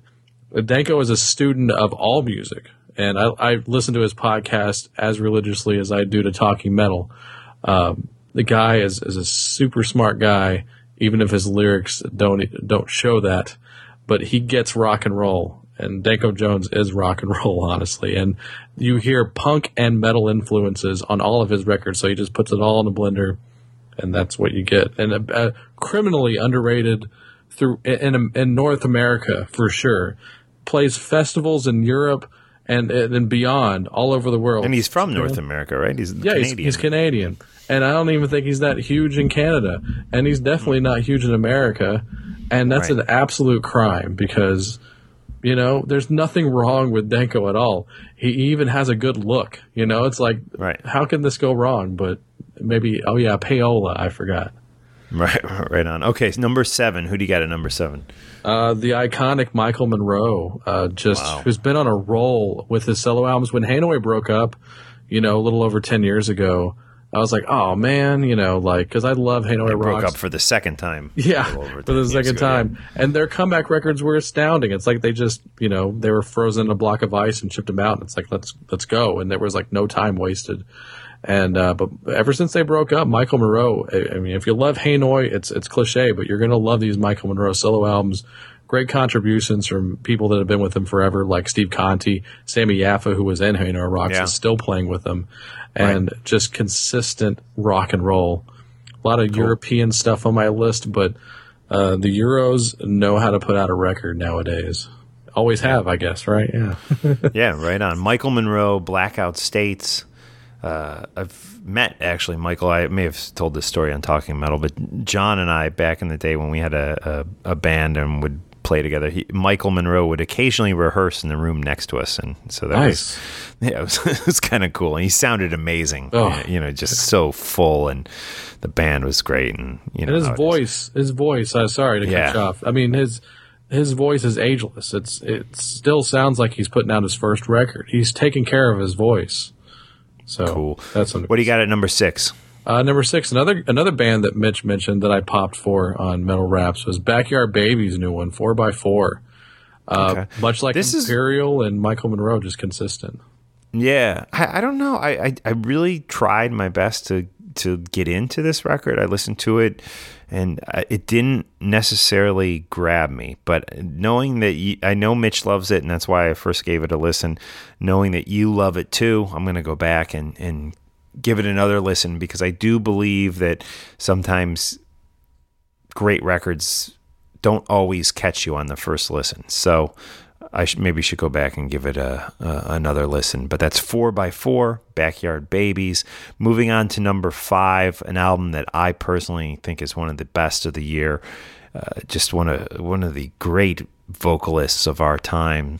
Danko is a student of all music. And I listen to his podcast as religiously as I do to Talking Metal. The guy is a super smart guy, even if his lyrics don't show that. But he gets rock and roll, and Danko Jones is rock and roll, honestly. And you hear punk and metal influences on all of his records, so he just puts it all in the blender, and that's what you get. And criminally underrated through in North America for sure. Plays festivals in Europe. And beyond, all over the world. And he's from North America, right? He's Canadian. He's Canadian. And I don't even think he's that huge in Canada. And he's definitely not huge in America. And that's right. An absolute crime because, you know, there's nothing wrong with Danko at all. He even has a good look. You know, it's like, right. How can this go wrong? But maybe, oh, yeah, payola, I forgot. Right on. Okay, so number 7. Who do you got at number 7? The iconic Michael Monroe, who's been on a roll with his solo albums. When Hanoi broke up, you know, a little over 10 years ago, I was like, oh, man, you know, like, because I love Hanoi Rocks. Broke up for the second time. Yeah, for the second time. Yeah. And their comeback records were astounding. It's like they just, you know, they were frozen in a block of ice and shipped them out. And it's like, let's go. And there was, like, no time wasted. And but ever since they broke up, Michael Monroe, I mean, if you love Hanoi, it's cliche, but you're going to love these Michael Monroe solo albums. Great contributions from people that have been with him forever, like Steve Conti, Sammy Yaffa, who was in Hanoi Rocks, yeah. Is still playing with them. And right. Just consistent rock and roll. A lot of cool European stuff on my list, but the Euros know how to put out a record nowadays. Always have, I guess, right? Yeah. Yeah, right on. Michael Monroe, Blackout States. I've met, actually, Michael. I may have told this story on Talking Metal, but John and I, back in the day when we had a band and would play together, Michael Monroe would occasionally rehearse in the room next to us. And so that nice. Was, yeah, it was kind of cool. And he sounded amazing, you know, just so full. And the band was great. And, you know, and his voice, sorry to cut you off. I mean, his voice is ageless. It still sounds like he's putting out his first record. He's taking care of his voice. So cool. That's what do you got at number 6? Number 6, another band that Mitch mentioned that I popped for on Metal Raps was Backyard Babies' new one, 4x4. Okay. Much like this Imperial and Michael Monroe, just consistent. Yeah, I don't know. I really tried my best to get into this record. I listened to it, and it didn't necessarily grab me. But knowing that I know Mitch loves it, and that's why I first gave it a listen, knowing that you love it too, I'm going to go back and give it another listen, because I do believe that sometimes great records don't always catch you on the first listen. So I should go back and give it another listen. But that's 4x4, Backyard Babies. Moving on to number 5, an album that I personally think is one of the best of the year. Just one of the great vocalists of our time.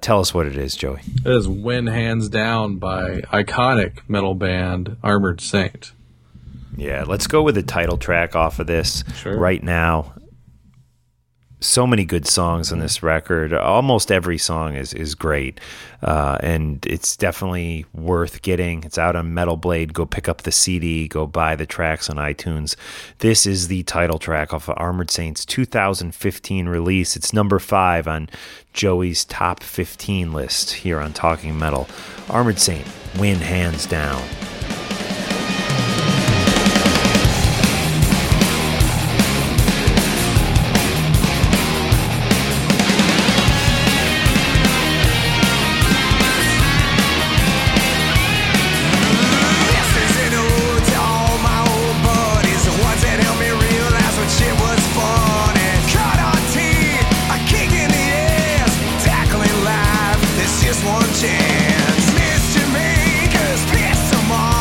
Tell us what it is, Joey. It is When Hands Down by iconic metal band Armored Saint. Yeah, let's go with the title track off of this right now. so many good songs on this record. Almost every song is great. And it's definitely worth getting. It's out on Metal Blade. Go pick up the CD. Go buy the tracks on iTunes. This is the title track off of Armored Saint's 2015 release. It's number 5 on Joey's top 15 list here on Talking Metal. Armored Saint, win hands down. Chance. Mr. Makers, please some more.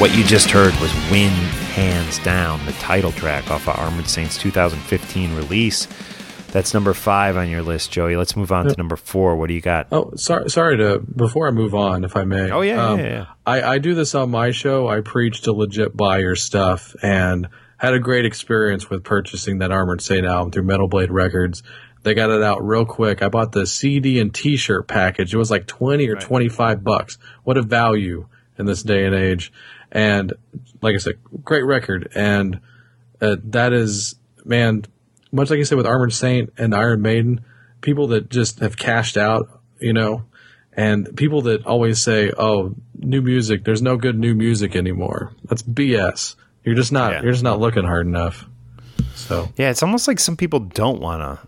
What you just heard was Win Hands Down, the title track off of Armored Saint's 2015 release. That's number 5 on your list, Joey. Let's move on to number 4. What do you got? Oh, sorry to before I move on, if I may. Oh, yeah, yeah. I do this on my show. I preach to legit buy your stuff, and had a great experience with purchasing that Armored Saint album through Metal Blade Records. They got it out real quick. I bought the CD and T-shirt package. It was like $20 or $25. What a value in this day and age. And like I said, great record. And that is, man, much like you said with Armored Saint and Iron Maiden, people that just have cashed out, you know, and people that always say, oh, new music, there's no good new music anymore. That's BS. You're just not looking hard enough. So yeah, it's almost like some people don't wanna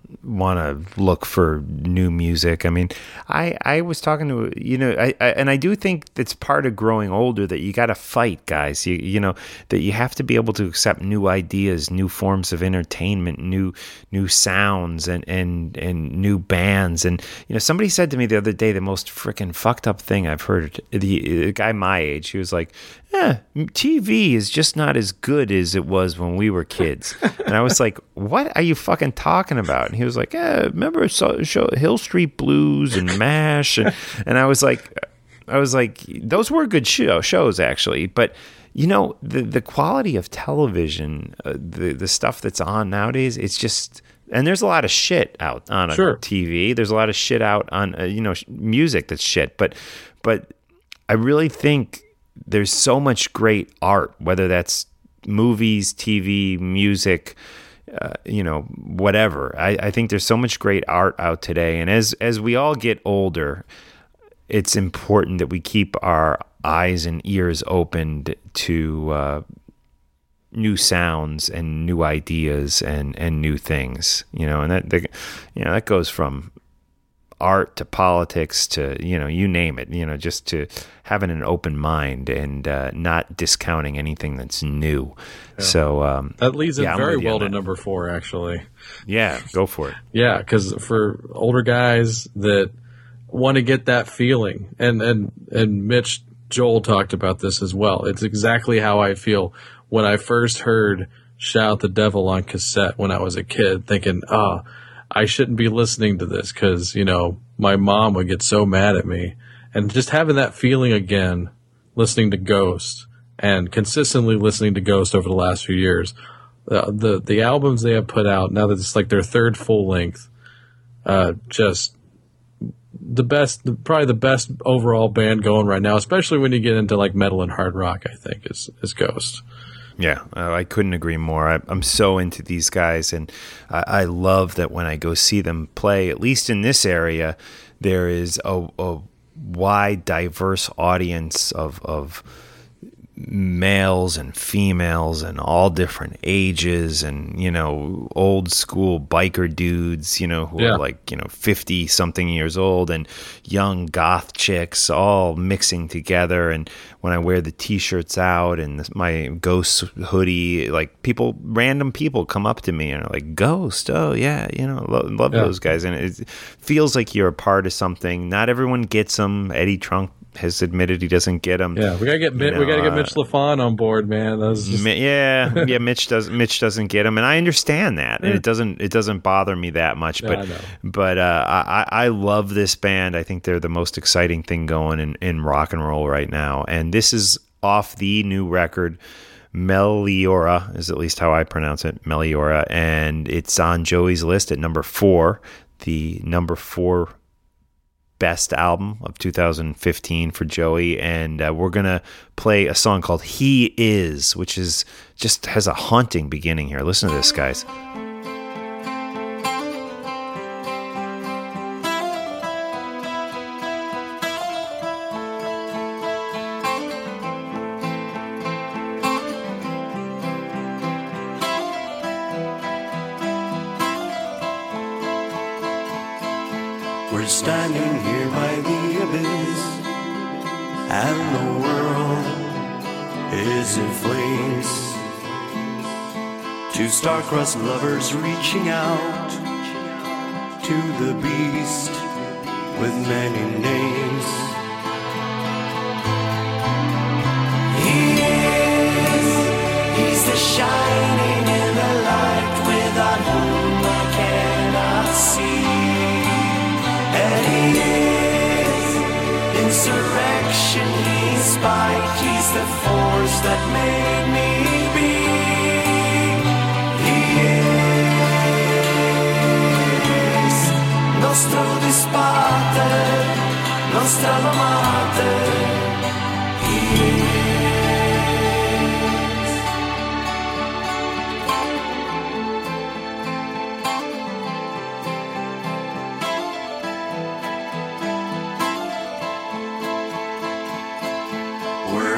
look for new music. I mean, I was talking to, you know, I do think it's part of growing older that you got to fight, guys. You know that you have to be able to accept new ideas, new forms of entertainment, new sounds, and new bands. And you know, somebody said to me the other day the most freaking fucked up thing I've heard. The guy my age, he was like, TV is just not as good as it was when we were kids. And I was like, what are you fucking talking about? And he was like, remember Hill Street Blues and MASH? And I was like, those were good shows actually. But, you know, the quality of television, the stuff that's on nowadays, it's just... And there's a lot of shit out on a TV. There's a lot of shit out on, music that's shit. But I really think there's so much great art, whether that's movies, TV, music, whatever. I think there's so much great art out today. And as we all get older, it's important that we keep our eyes and ears opened to new sounds and new ideas and new things, you know, and that goes from art to politics to, you name it, just to having an open mind and not discounting anything that's new. Yeah. So that leads in very well to number 4, actually. Yeah, go for it. Yeah, because for older guys that want to get that feeling, and Mitch Joel talked about this as well. It's exactly how I feel when I first heard Shout the Devil on cassette when I was a kid, thinking, I shouldn't be listening to this because, my mom would get so mad at me. And just having that feeling again, listening to Ghost and consistently listening to Ghost over the last few years, the albums they have put out, now that it's like their third full length, just probably the best overall band going right now, especially when you get into like metal and hard rock, I think is Ghost. Yeah, I couldn't agree more. I'm so into these guys, and I love that when I go see them play, at least in this area, there is a wide, diverse audience of males and females and all different ages and, old school biker dudes, who are like, 50 something years old, and young goth chicks all mixing together. And when I wear the T-shirts out and my Ghost hoodie, like random people come up to me and are like, Ghost. Oh yeah. Love those guys. And it feels like you're a part of something. Not everyone gets them. Eddie Trunk has admitted he doesn't get them. Yeah, we gotta get Mitch LaFon on board, man. Mitch doesn't get them, and I understand that, and it doesn't bother me that much. I love this band. I think they're the most exciting thing going in rock and roll right now, and this is off the new record. Meliora is at least how I pronounce it, Meliora, and it's on Joey's list at number 4, the number 4 best album of 2015 for Joey, and we're gonna play a song called He Is, which is just has a haunting beginning here. Listen to this, guys. We're standing here by the abyss, and the world is in flames. Two star-crossed lovers reaching out to the beast with many names. He is resurrection, he's Byte, he's the force that made me be. He is nostro disparte, nostra amate. He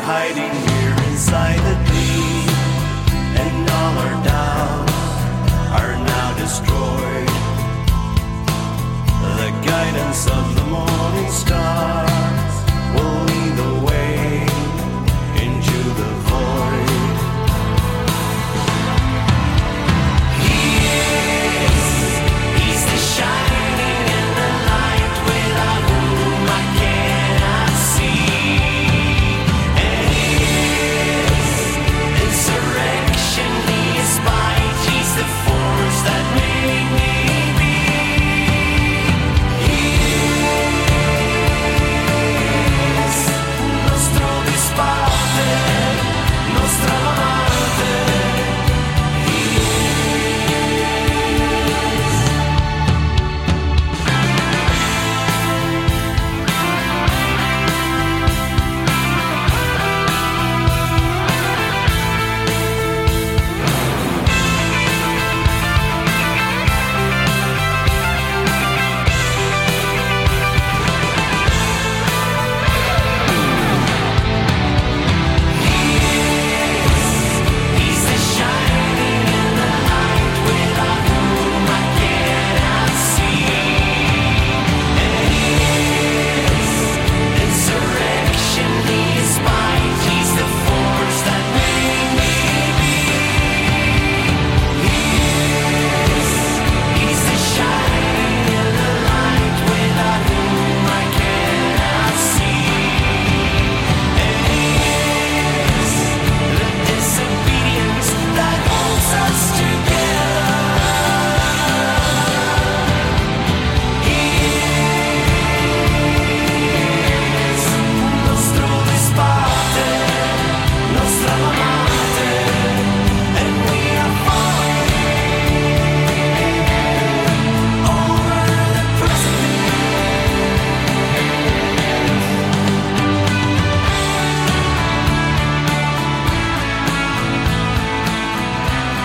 hiding here inside the deep, and all are down, are now destroyed. The guidance of the morning star will lead the way into the void. He is, he's the shining and the light without whom I cannot see. The force that made me be. He is nostro disparte, nostra amante. He is.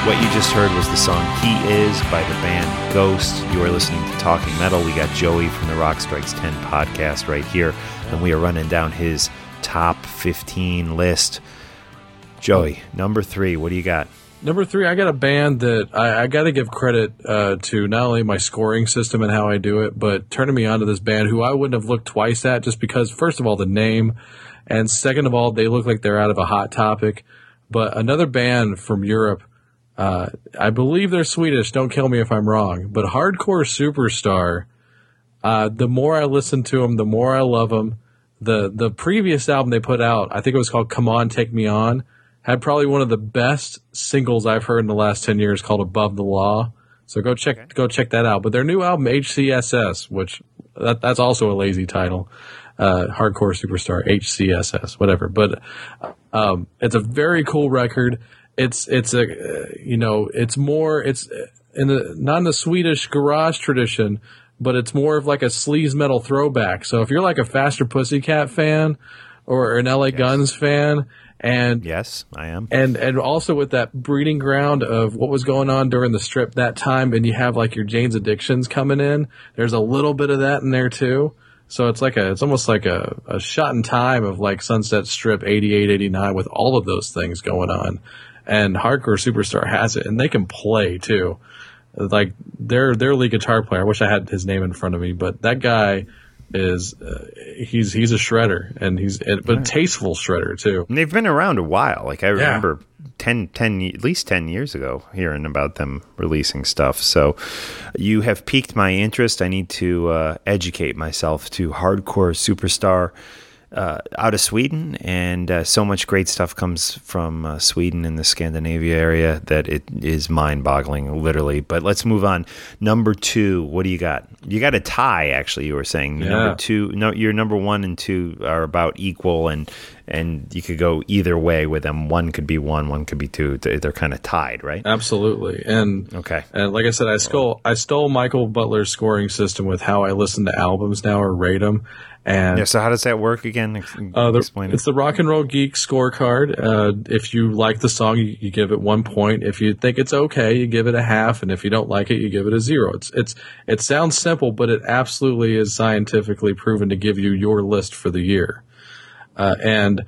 What you just heard was the song He Is by the band Ghost. You are listening to Talking Metal. We got Joey from the Rock Strikes 10 podcast right here, and we are running down his top 15 list. Joey, number 3, what do you got? Number 3, I got a band that I got to give credit to not only my scoring system and how I do it, but turning me on to this band who I wouldn't have looked twice at just because, first of all, the name, and second of all, they look like they're out of a Hot Topic. But another band from Europe, I believe they're Swedish, don't kill me if I'm wrong, but Hardcore Superstar, the more I listen to them, the more I love them. The previous album they put out, I think it was called Come On, Take Me On, had probably one of the best singles I've heard in the last 10 years called Above the Law. So go check that out. But their new album, HCSS, which that's also a lazy title, Hardcore Superstar, HCSS, whatever. But it's a very cool record. It's in the, not in the Swedish garage tradition, but it's more of like a sleaze metal throwback. So if you're like a Faster Pussycat fan or an LA Guns fan, and yes, I am. And also with that breeding ground of what was going on during the strip that time, and you have like your Jane's Addictions coming in, there's a little bit of that in there too. So it's like it's almost like a shot in time of like Sunset Strip 88, 89 with all of those things going on. And Hardcore Superstar has it, and they can play too. Like their lead guitar player, I wish I had his name in front of me, but that guy is he's a shredder, and but a tasteful shredder too. And they've been around a while. Like I remember 10 at least 10 years ago hearing about them releasing stuff. So you have piqued my interest. I need to educate myself to Hardcore Superstar. out of Sweden, and so much great stuff comes from Sweden and the Scandinavia area that it is mind-boggling, literally. But let's move on. Number two, what do you got? You got a tie, actually. You were saying number two. No, your number one and two are about equal, and you could go either way with them. One could be one could be two. They're kind of tied, right? Absolutely. And okay, and like I said, I stole Michael Butler's scoring system with how I listen to albums now or rate them. And yeah, so how does that work again? Explain it. It's the Rock and Roll Geek scorecard. If you like the song, you give it 1 point. If you think it's okay, you give it a half. And if you don't like it, you give it a 0. It sounds simple, but it absolutely is scientifically proven to give you your list for the year. And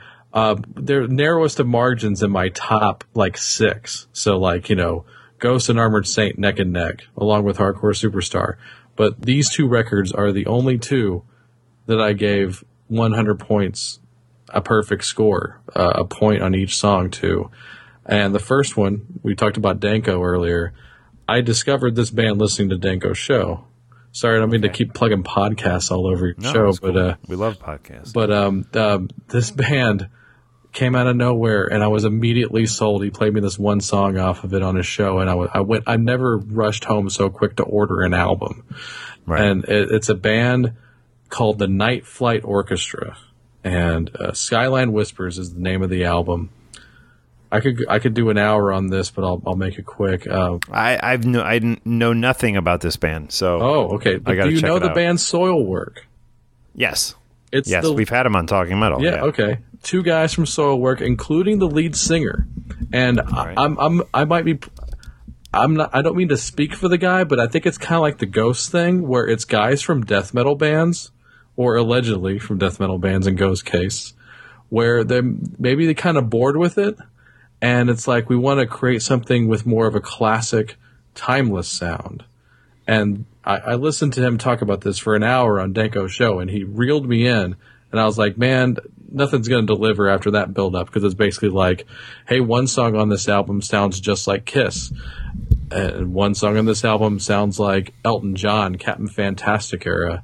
they're narrowest of margins in my top, like, six. So, like, you know, Ghost and Armored Saint neck and neck, along with Hardcore Superstar. But these two records are the only two that I gave 100 points, a perfect score, a point on each song to. And the first one, we talked about Danko earlier. I discovered this band listening to Danko's show. Sorry, I don't mean to keep plugging podcasts all over your show, but cool. We love podcasts. But this band came out of nowhere, and I was immediately sold. He played me this one song off of it on his show, and I went. I never rushed home so quick to order an album. Right. And it's a band called the Night Flight Orchestra, and Skyline Whispers is the name of the album. I could do an hour on this, but I'll make it quick. I know nothing about this band, so okay. But do you know the band Soilwork? Yes. We've had them on Talking Metal. Yeah, okay. Two guys from Soilwork, including the lead singer, and right. I don't mean to speak for the guy, but I think it's kind of like the Ghost thing, where it's guys from death metal bands, or allegedly from death metal bands in Ghost case, where they're kind of bored with it. And it's like, we want to create something with more of a classic, timeless sound. And I listened to him talk about this for an hour on Danko's show, and he reeled me in. And I was like, man, nothing's going to deliver after that build-up, because it's basically like, hey, one song on this album sounds just like Kiss. And one song on this album sounds like Elton John, Captain Fantastic era.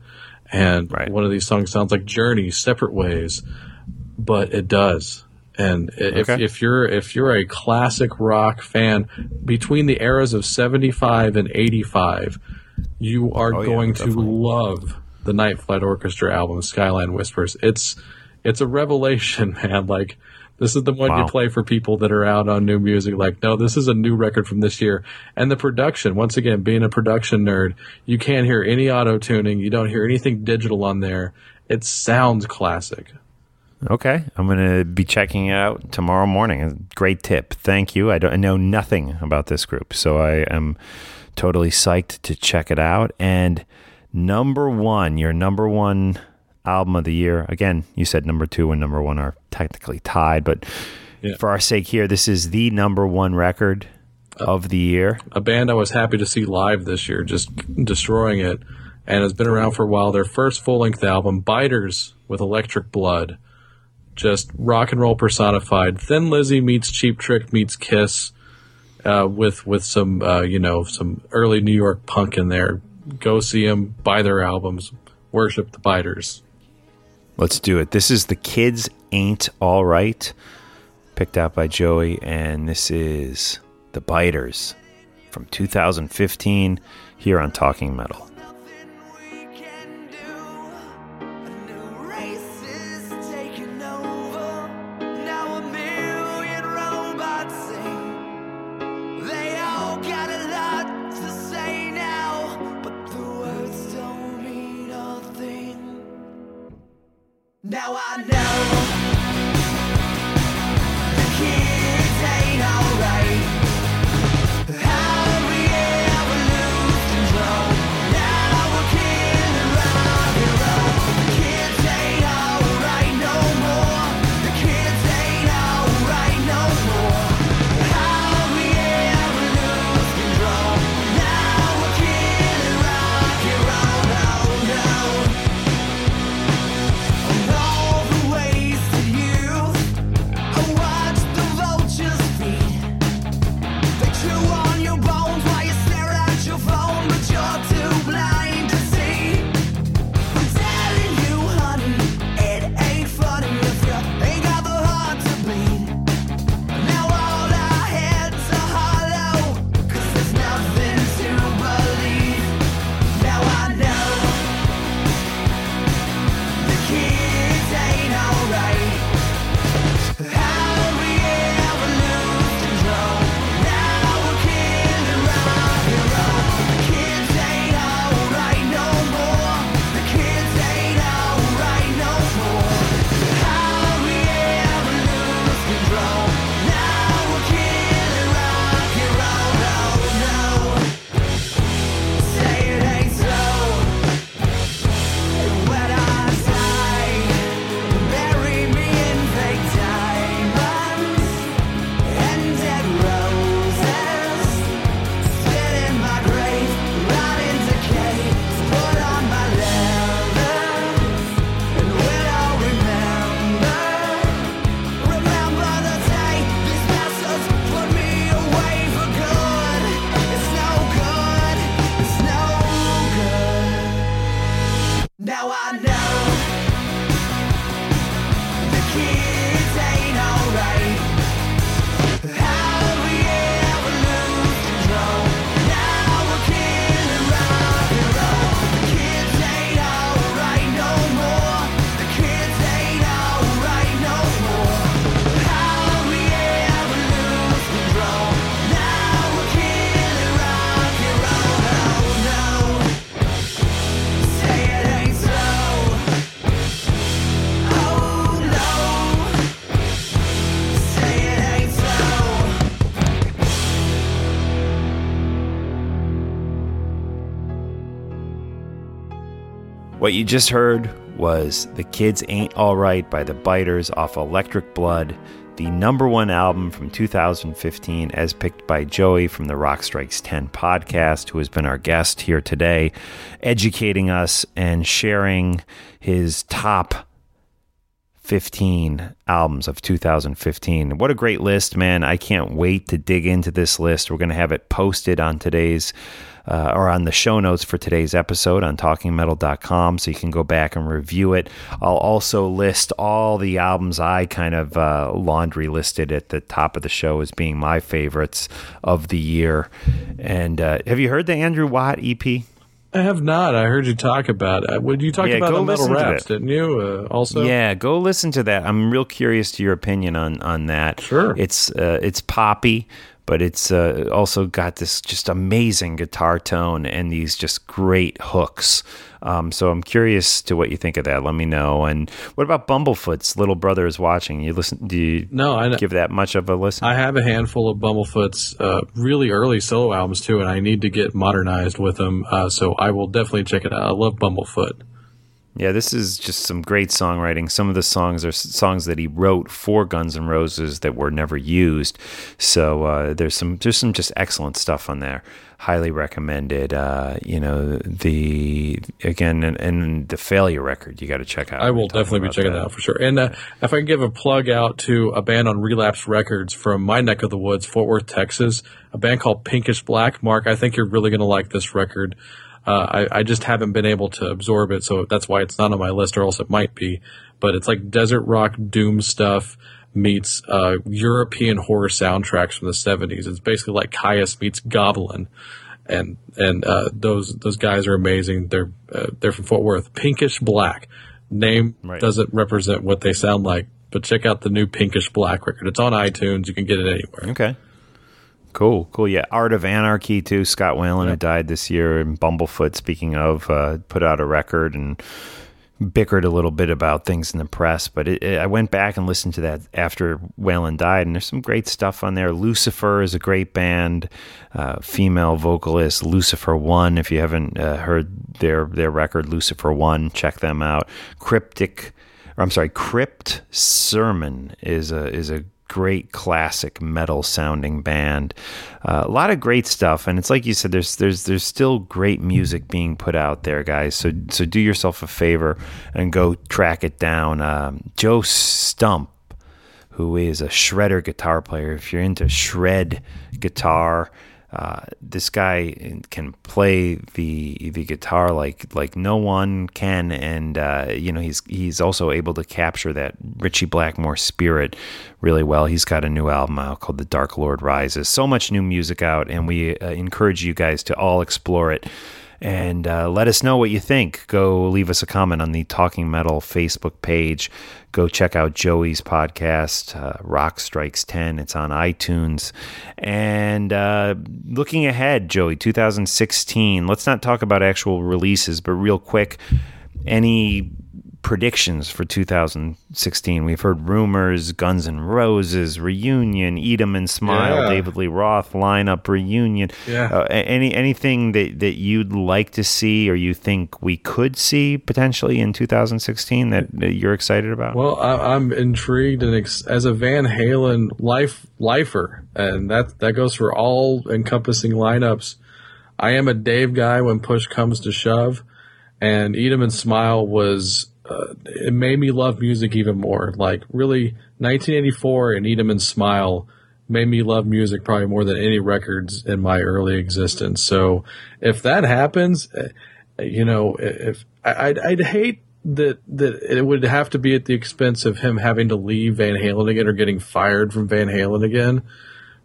And one of these songs sounds like Journey, Separate Ways. But it does. And if you're a classic rock fan between the eras of 75 and 85, you are going to love the Night Flight Orchestra album, Skyline Whispers. It's a revelation, man. Like, this is the one you play for people that are out on new music. Like, no, this is a new record from this year. And the production, once again, being a production nerd, you can't hear any auto-tuning. You don't hear anything digital on there. It sounds classic. Okay, I'm going to be checking it out tomorrow morning. Great tip. Thank you. I know nothing about this group, so I am totally psyched to check it out. And number one, your number one album of the year. Again, you said number two and number one are technically tied, but for our sake here, this is the number one record of the year. A band I was happy to see live this year, just destroying it, and has been around for a while. Their first full-length album, Biters with Electric Blood. Just rock and roll personified. Thin Lizzy meets Cheap Trick meets Kiss, with some some early New York punk in there. Go see them, buy their albums, worship the Biters. Let's do it. This is The Kids Ain't All Right, picked out by Joey, and this is The Biters from 2015 here on Talking Metal. Now I know. now I know the kids ain't alright. How we ever lose control? Now we're killing rock and roll. The kids ain't alright no more. The kids ain't alright no more. How we ever lose control? Now we're killing rock and roll. Oh no, say it ain't so. Oh no, say it ain't so. What you just heard was The Kids Ain't Alright by the Biters off Electric Blood, the #1 album from 2015 as picked by Joey from the Rock Strikes 10 podcast, who has been our guest here today, educating us and sharing his top 15 albums of 2015. What a great list, man. I can't wait to dig into this list. We're going to have it posted on today's or on the show notes for today's episode on talkingmetal.com, so you can go back and review it. I'll also list all the albums I kind of laundry listed at the top of the show as being my favorites of the year. And have you heard the Andrew Watt EP? I have not. I heard you talk about it. Well, you talked about the Metal Raps, didn't you? Also, yeah, go listen to that. I'm real curious to your opinion on that. Sure, it's poppy, but it's also got this just amazing guitar tone and these just great hooks. So I'm curious to what you think of that. Let me know. And what about Bumblefoot's Little Brother is Watching? You listen? Do you give that much of a listen? I have a handful of Bumblefoot's really early solo albums too, and I need to get modernized with them. So I will definitely check it out. I love Bumblefoot. Yeah, this is just some great songwriting. Some of the songs are songs that he wrote for Guns N' Roses that were never used. So there's some just excellent stuff on there. Highly recommended. And the Failure record you got to check out. I will definitely be checking that out for sure. And if I can give a plug out to a band on Relapse Records from my neck of the woods, Fort Worth, Texas, a band called Pinkish Black. Mark, I think you're really going to like this record. I just haven't been able to absorb it, so that's why it's not on my list, or else it might be. But it's like desert rock doom stuff meets European horror soundtracks from the 70s. It's basically like Caius meets Goblin, and those guys are amazing. They're from Fort Worth. Pinkish Black name doesn't represent what they sound like, but check out the new Pinkish Black record. It's on iTunes. You can get it anywhere. Okay. Cool. Yeah. Art of Anarchy, too. Scott Whalen, who died this year, and Bumblefoot, speaking of, put out a record and bickered a little bit about things in the press. But I went back and listened to that after Whalen died, and there's some great stuff on there. Lucifer is a great band, female vocalist, Lucifer One. If you haven't heard their record, Lucifer One, check them out. Crypt Sermon is a great classic metal sounding band. A lot of great stuff, and it's like you said, there's still great music being put out there, guys. So do yourself a favor and go track it down. Joe Stump, who is a shredder guitar player, if you're into shred guitar, this guy can play the guitar like no one can, and he's also able to capture that Ritchie Blackmore spirit really well. He's got a new album out called The Dark Lord Rises. So much new music out, and we encourage you guys to all explore it. And let us know what you think. Go leave us a comment on the Talking Metal Facebook page. Go check out Joey's podcast, Rock Strikes 10. It's on iTunes. And looking ahead, Joey, 2016. Let's not talk about actual releases, but real quick, any predictions for 2016? We've heard rumors, Guns N' Roses reunion, Eat 'Em and Smile, David Lee Roth lineup reunion. Anything that you'd like to see, or you think we could see potentially in 2016 that you're excited about? Well, I'm intrigued, and as a Van Halen lifer, and that goes for all encompassing lineups. I am a Dave guy when push comes to shove, and Eat 'Em and Smile was. It made me love music even more. Like, really, 1984 and Eat 'Em and Smile made me love music probably more than any records in my early existence. So if that happens, you know, if I'd hate that it would have to be at the expense of him having to leave Van Halen again or getting fired from Van Halen again.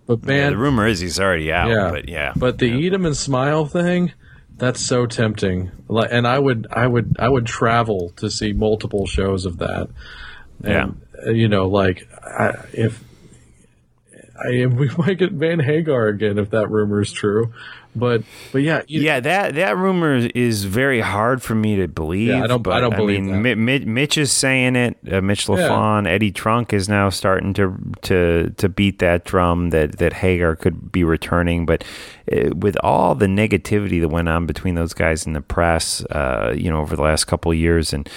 But man, the rumor is he's already out. Yeah, but the eat him and smile thing, that's so tempting. And I would travel to see multiple shows of that. And, you know, like we might get Van Hagar again if that rumor is true. But yeah, that rumor is very hard for me to believe. Yeah, I don't believe. I mean, that. Mitch is saying it. Mitch LaFon, Eddie Trunk is now starting to beat that drum that Hagar could be returning. But with all the negativity that went on between those guys in the press, you know, over the last couple of years, and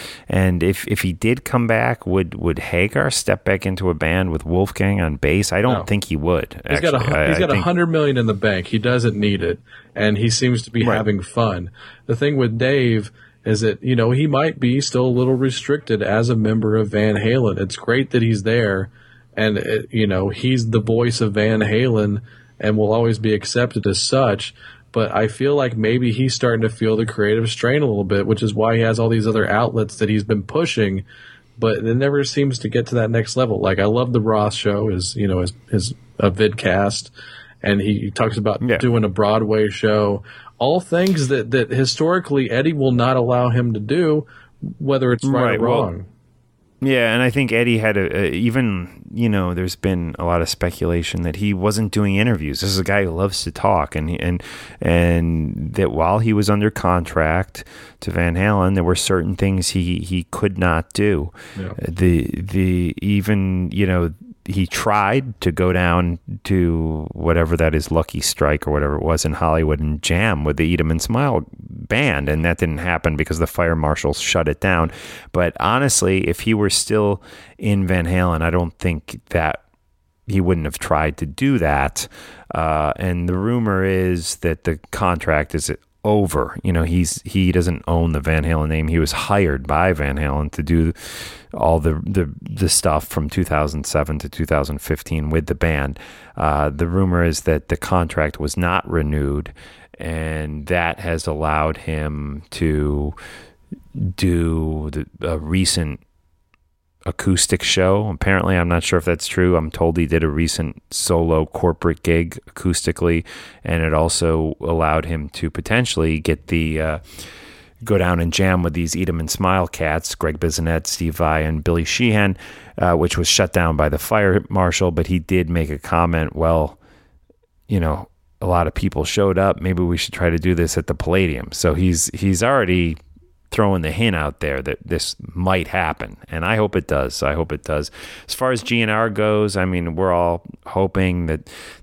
if he did come back, would Hagar step back into a band with Wolfgang on bass? I don't think he would. He's got $100 million in the bank. He doesn't need it. And he seems to be having fun. The thing with Dave is that, you know, he might be still a little restricted as a member of Van Halen. It's great that he's there, and it, you know, he's the voice of Van Halen and will always be accepted as such. But I feel like maybe he's starting to feel the creative strain a little bit, which is why he has all these other outlets that he's been pushing, but it never seems to get to that next level. Like, I love the Ross show, his vidcast. And he talks about doing a Broadway show, all things that historically Eddie will not allow him to do, whether it's right or wrong. Well, yeah, and I think Eddie had even, you know, there's been a lot of speculation that he wasn't doing interviews. This is a guy who loves to talk, and that while he was under contract to Van Halen, there were certain things he could not do. Yeah. He tried to go down to whatever that is, Lucky Strike or whatever it was in Hollywood, and jam with the Eat 'Em and Smile band. And that didn't happen because the fire marshals shut it down. But honestly, if he were still in Van Halen, I don't think that he wouldn't have tried to do that. And the rumor is that the contract is over. You know, he doesn't own the Van Halen name. He was hired by Van Halen to do all the stuff from 2007 to 2015 with the band. The rumor is that the contract was not renewed, and that has allowed him to do a recent acoustic show. Apparently, I'm not sure if that's true. I'm told he did a recent solo corporate gig acoustically, and it also allowed him to potentially get the go down and jam with these Eat 'Em and Smile cats, Greg Bissonette, Steve Vai, and Billy Sheehan, which was shut down by the fire marshal. But he did make a comment, well, you know, a lot of people showed up, maybe we should try to do this at the Palladium. So he's already throwing the hint out there that this might happen, and I hope it does. As far as GNR goes, I mean, we're all hoping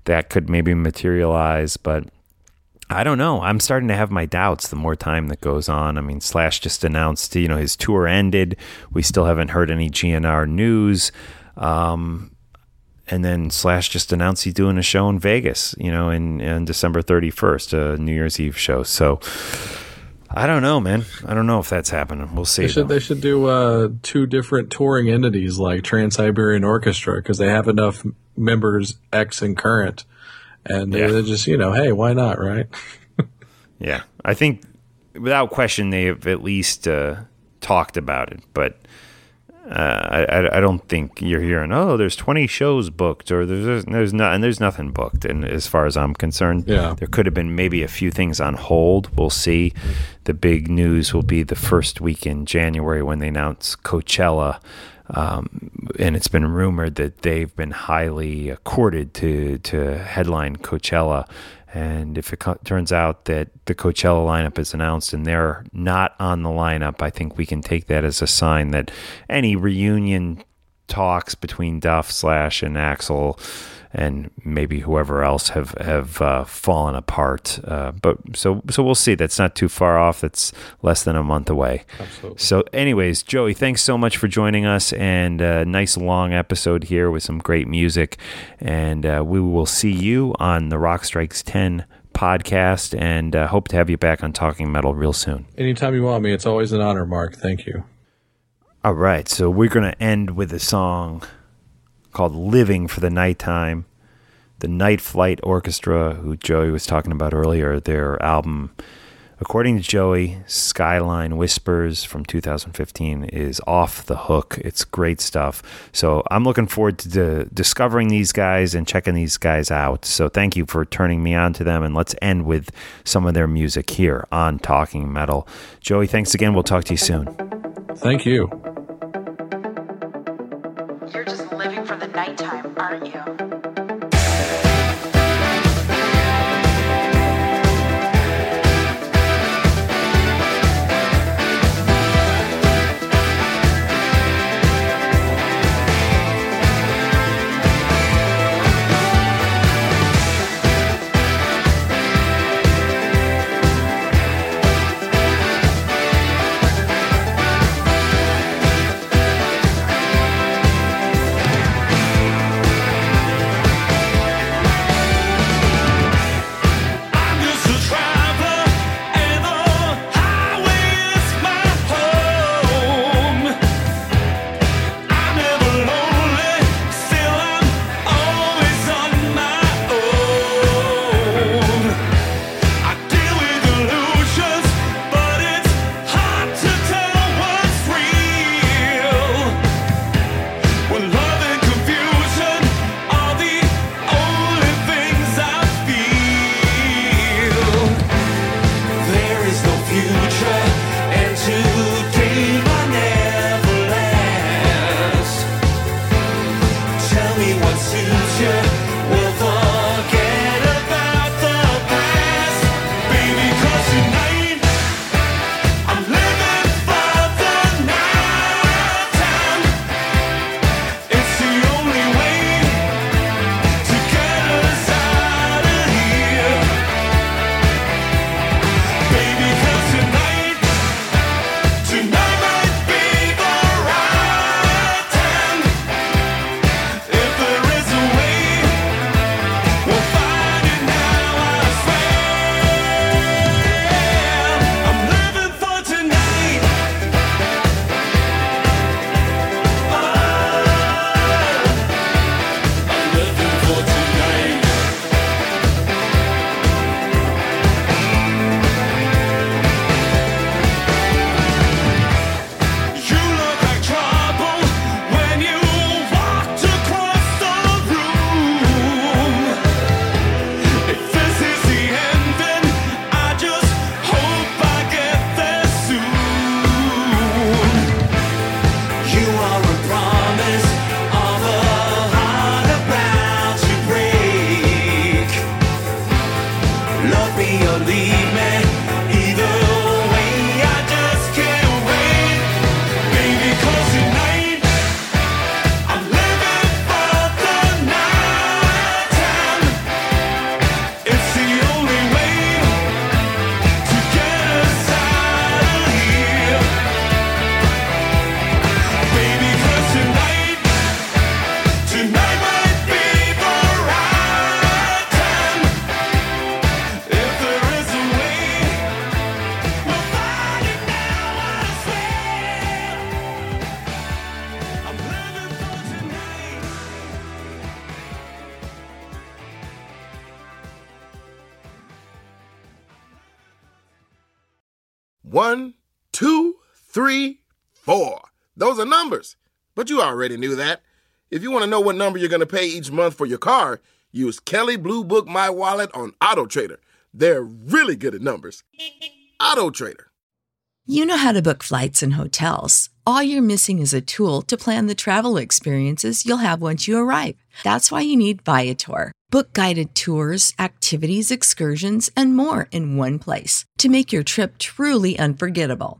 that could maybe materialize, but I don't know. I'm starting to have my doubts the more time that goes on. I mean, Slash just announced, you know, his tour ended. We still haven't heard any GNR news. And then Slash just announced he's doing a show in Vegas, you know, in December 31st, a New Year's Eve show. So I don't know, man. I don't know if that's happening. We'll see. They should do two different touring entities like Trans-Siberian Orchestra, because they have enough members, ex and current. And they're just, you know, hey, why not, right? Yeah. I think without question they have at least talked about it. But I don't think you're hearing, oh, there's 20 shows booked, or there's nothing booked. And as far as I'm concerned, there could have been maybe a few things on hold. We'll see. The big news will be the first week in January when they announce Coachella. And it's been rumored that they've been highly courted to headline Coachella. And if it turns out that the Coachella lineup is announced and they're not on the lineup, I think we can take that as a sign that any reunion talks between Duff, Slash, and Axl, and maybe whoever else have fallen apart. But so we'll see. That's not too far off. That's less than a month away. Absolutely. So anyways, Joey, thanks so much for joining us, and a nice long episode here with some great music. And we will see you on the Rock Strikes 10 podcast, and hope to have you back on Talking Metal real soon. Anytime you want me. It's always an honor, Mark. Thank you. All right. So we're going to end with a song called Living for the Nighttime, the Night Flight Orchestra, who Joey was talking about earlier. Their album According to Joey, Skyline Whispers from 2015 is off the hook. It's great stuff. So I'm looking forward to discovering these guys and checking these guys out. So thank you for turning me on to them. And let's end with some of their music here on Talking Metal. Joey, thanks again. We'll talk to you soon. Thank you. You're just living for the nighttime, aren't you? One, two, three, four. Those are numbers, but you already knew that. If you want to know what number you're going to pay each month for your car, use Kelley Blue Book My Wallet on AutoTrader. They're really good at numbers. AutoTrader. You know how to book flights and hotels. All you're missing is a tool to plan the travel experiences you'll have once you arrive. That's why you need Viator. Book guided tours, activities, excursions, and more in one place to make your trip truly unforgettable.